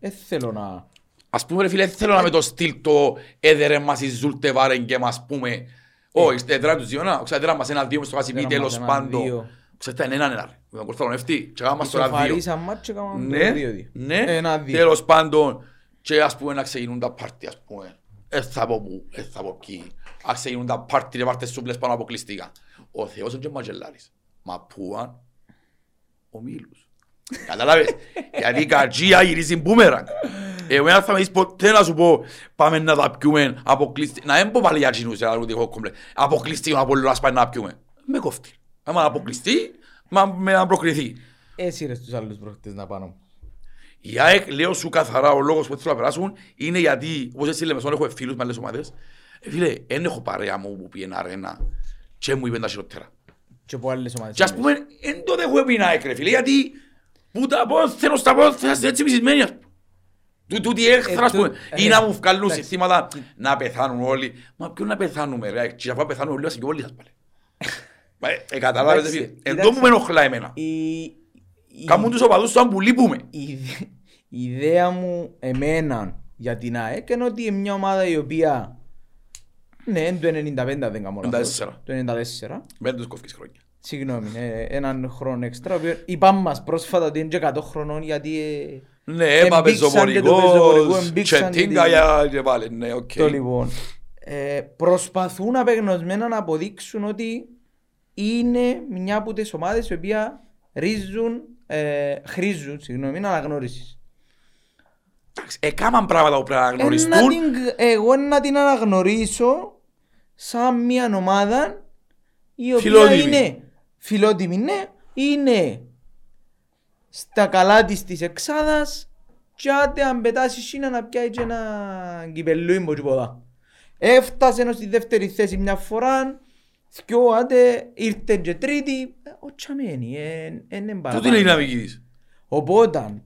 δεν θέλω να... Ας πούμε ρε φίλε, δεν θέλω να με το στυλ το «Έδερε μας η Ζούλτε Βάρεν και μας πούμε «Ω, είστε έδερα τους δύο, να, έδερα μας ένα δύο μες το Κασιπί, τέλος πάντων». Ξέρετε, είναι έναν ένα, με τον Κορθαλονευτή, και κάναμε στο ένα δύο. Ισοφαρίσαν μας και κάναμε το δύο δύο. Ναι, τέλος πάντων, και ας πούμε να ξεκινούν τα πάρτι, ας πούμε. Έθα από πού, έθα από εκεί. Ας ξεκινούν τα πάρτι, ρε πάρτες σούπλες πάνω αποκλειστικά. Ο Θεός είναι και ο Μαγελάρης. Μα πούαν ο Μίλους. Καταλάβες, γιατί η κατζία γυρίζει μπούμεραν. Εγώ θα με δεις ποτέ να σου πω πάμε να τα πιούμε, αποκλειστεί. Να έμπω πάλι για τσινούς, αποκλειστεί από όλο να σπάει να πιούμε. Με κόφτει. Άμα αποκλειστεί, με να προκριθεί. Εσύ ρε στους άλλους προχτές να πάνω. Η ΑΕΚ, λέω σου καθαρά, ο λόγος που θέλω να περάσουν είναι γιατί, όπως εσύ λέμε, έχω φίλους με άλλες ομάδες. Φίλε, δεν έχω παρέα μου που πήγαινε αρένα και μου είπε τα χειρότερα. Και από άλλες ομάδες. Και ας πούμε, εν τότε έχω επινάεκ ρε φίλε, γιατί που τα πω, θέλω στα πω, θα είσαι έτσι μισισμένοι. Τούτοι έχθρα ας πούμε, ή να μου βγάλουν συστήματα να πεθάνουν όλοι. Μα ποιον να πεθάνουμε ρε, και αφού πεθάνουν όλοι, ας και όλοι σας πάλι. Ε, καταλάβετε φίλε, εδώ μου με ενοχλά εμένα. Καμούν τους οπαδούς σαν που λείπουμε. Η ιδέα μου εμένα για την ΑΕΚ είναι ότι είναι μια ομάδα η οποία ναι, είναι το ενενήντα πέντε δεν κάνω λάθος. Το ενενήντα τέσσερα. Δεν τους κόφκες χρόνια. Συγγνώμη, ε, έναν χρόνο έξτρα. Είπαμε μας πρόσφατα ότι είναι και εκατό χρονών γιατί ε, ναι, έμα πεζοπορικός, τσετίνγκα και πάλι, ναι, οκ. Το λοιπόν, ε, προσπαθούν απεγνωσμένα να αποδείξουν ότι είναι μια από τις ομάδες η οποία ρίζουν, ε, χρίζουν, συγγνώμη, να αναγνώρισεις. Εκάμαν πράγματα που πρέπει να αναγνωριστούν. Ε, να την, εγώ να την αναγνωρίσω σαν μια ομάδα η οποία φιλότιμη. Είναι φιλότιμη, ναι, είναι στα καλά της της εξάδας και άντε αν πετάσεις σύνα να πιάει και ένα κυπελλούιμπο και πολλά. Έφτασε ενώ στη δεύτερη θέση μια φορά και άντε ήρθε και τρίτη. Ο τσαμένει, είναι παραπάνω. Τότε είναι η δυναμική της. Οπότε,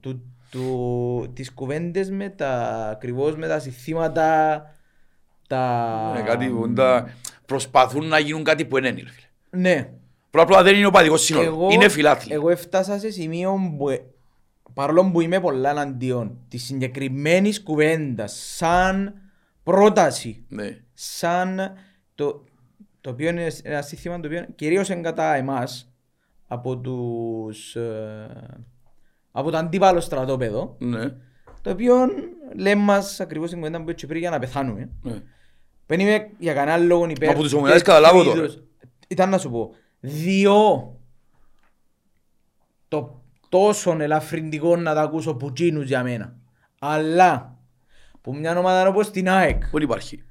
του, τις κουβέντες με τα ακριβώς με τα συστήματα τα... Ναι, κάτι που τα... προσπαθούν να γίνουν κάτι που είναι ενήλιο. Ναι. Πρώτα δεν είναι ο παδικός σύνολο, είναι φιλάθλοι. Εγώ έφτασα σε σημείο που παρόλο που είμαι πολλά εναντίον της συγκεκριμένης κουβέντας σαν πρόταση, ναι. Σαν το, το οποίο είναι ένα σύστημα το οποίο κυρίως είναι κατά εμάς από τους... Ε... από το αντίπαλο στρατόπεδο, ναι. Το οποίο λέμε μας ακριβώς την κουβέντα που έτσι πριν για να πεθάνουμε. Ναι. Δεν είμαι για κανένα λόγο υπέρ. Από τους ομιλιάς καταλάβω τώρα. Ήταν να σου πω, δύο το τόσο ελαφρυντικό να τα ακούσω που τσίνους για μένα. Αλλά που μια ομάδα όπως την ΑΕΚ. Πολύ υπάρχει.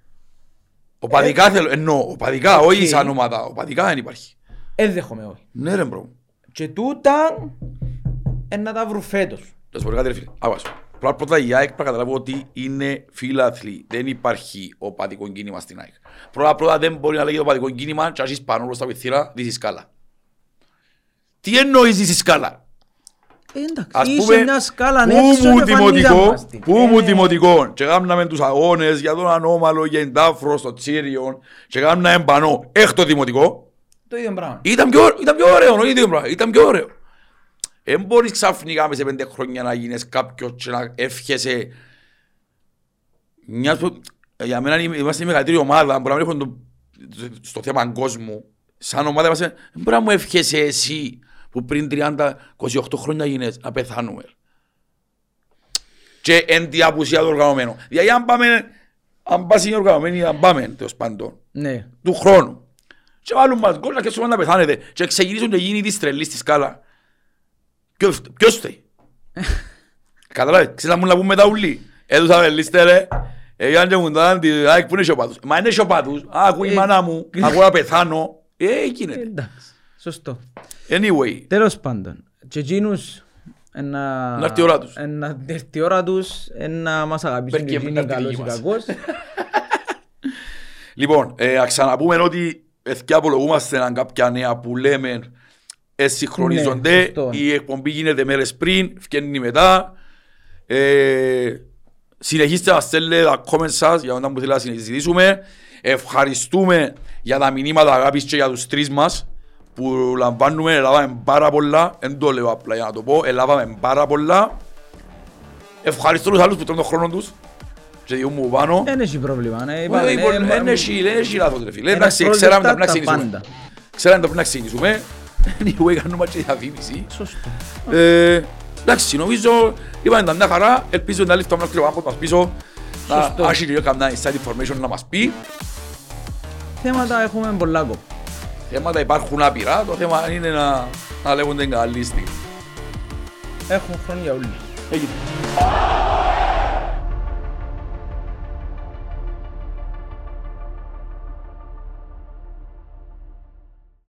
Οπαδικά ε, θέλω, εννοώ, οπαδικά, okay. Όχι σαν ομάδα, οπαδικά δεν υπάρχει. Ε, δέχομαι όχι. Ναι ρε μπρο. Και τούτα... να τα βρουν φέτος. Θα σου πω κάτι ρε φίλε. Πρώτα πρώτα η ΑΕΚ πρέπει να καταλάβω ότι είναι φιλάθλη. Δεν υπάρχει οπαδικό κίνημα στην ΑΕΚ. Πρώτα πρώτα δεν μπορεί να λέγεται οπαδικό κίνημα και αρχίσεις πάνω προς τα πιθύρα δυσισκάλα. Τι εννοείς δυσισκάλα? Εντάξει, είσαι μια σκάλα έξω και φανίζαμαστε. Πού μου δημοτικό και κάναμε τους αγώνες για τον ανώμαλο, για εντάφρο στο Τσίριον και κάναμε εμπανό. Έχ το δημοτικό. Το ίδιο πράγμα. Ήταν πιο ωραίο. Δεν μπορείς ξαφνικά μέσα σε πέντε χρόνια να γίνεις κάποιος και να εύχεσαι. Μιας που για μένα είμαστε η μεγαλύτερη ομάδα, μπορεί να μην έχουμε το... στο θέμα κόσμου. Σαν ομάδα είμαστε, δεν μπορεί να μου εύχεσαι εσύ που πριν τριάντα είκοσι οκτώ χρόνια γίνες να πεθάνουμε. Και εν τη απουσία του οργανωμένου. Δηλαδή αν πάμε, αν πας είναι οργανωμένοι, αν πάμε τέλος πάντων, ναι. Του χρόνου. Και βάλουν μας γκολ να σκέψουμε να πεθάνετε και ξεκινήσουν και γίνει της τρελής στη σκάλα. Ποιος θέλει. Καταλάβει, ξέρετε να μου λάβουν με τα ουλί. Έδωσα με λίστε ρε. Έγιναν και μου ήταν την ΑΕΚ που είναι σιωπάτους. Μα είναι σιωπάτους, άκου η μάνα μου, άκου να πεθάνω. Ε, γίνεται. Εντάξει, σωστό. Anyway. Τέλος πάντων, και εκείνους να έρθει η ώρα τους, να μας αγαπήσουν και γίνει καλός ή κακός. Λοιπόν, ξαναπούμε ότι ευκαιαπολογούμαστε αν κάποια νέα που λέμε εσυγχρονίζονται, ναι, η εκπομπή γίνεται μέρες πριν, φκένει μετά. Ε, συνεχίστε να στέλνετε τα comments σας για όταν που θέλετε να συνεχίσουμε. Ευχαριστούμε για τα μηνύματα αγάπης και για τους τρεις μας που λαμβάνουμε, ελάβαμε πάρα πολλά, δεν το λέω απλά για να το πω, ελάβαμε πάρα πολλά. Ευχαριστώ τους άλλους που τρώνε τον χρόνο τους. Και διούν μου πάνω. Δεν έχει πρόβλημα. Δεν έχει λάθος ρε φίλε. Εντάξει, ξέραμε τα πρέπει να ξεκινήσουμε. Εγώ έκανα μάτια διαφήμιση. Σωστό. Εντάξει, νομίζω είπα ήταν μια χαρά. Ελπίζω να λεφτάμε να μας πίσω. Να άρχισε καμιά inside information να μας πει. Θέματα έχουμε πολλά. Θέματα υπάρχουν άπειρα. Το θέμα είναι να λέγονται καλή στιγμή. Έχουν χρόνια όλοι.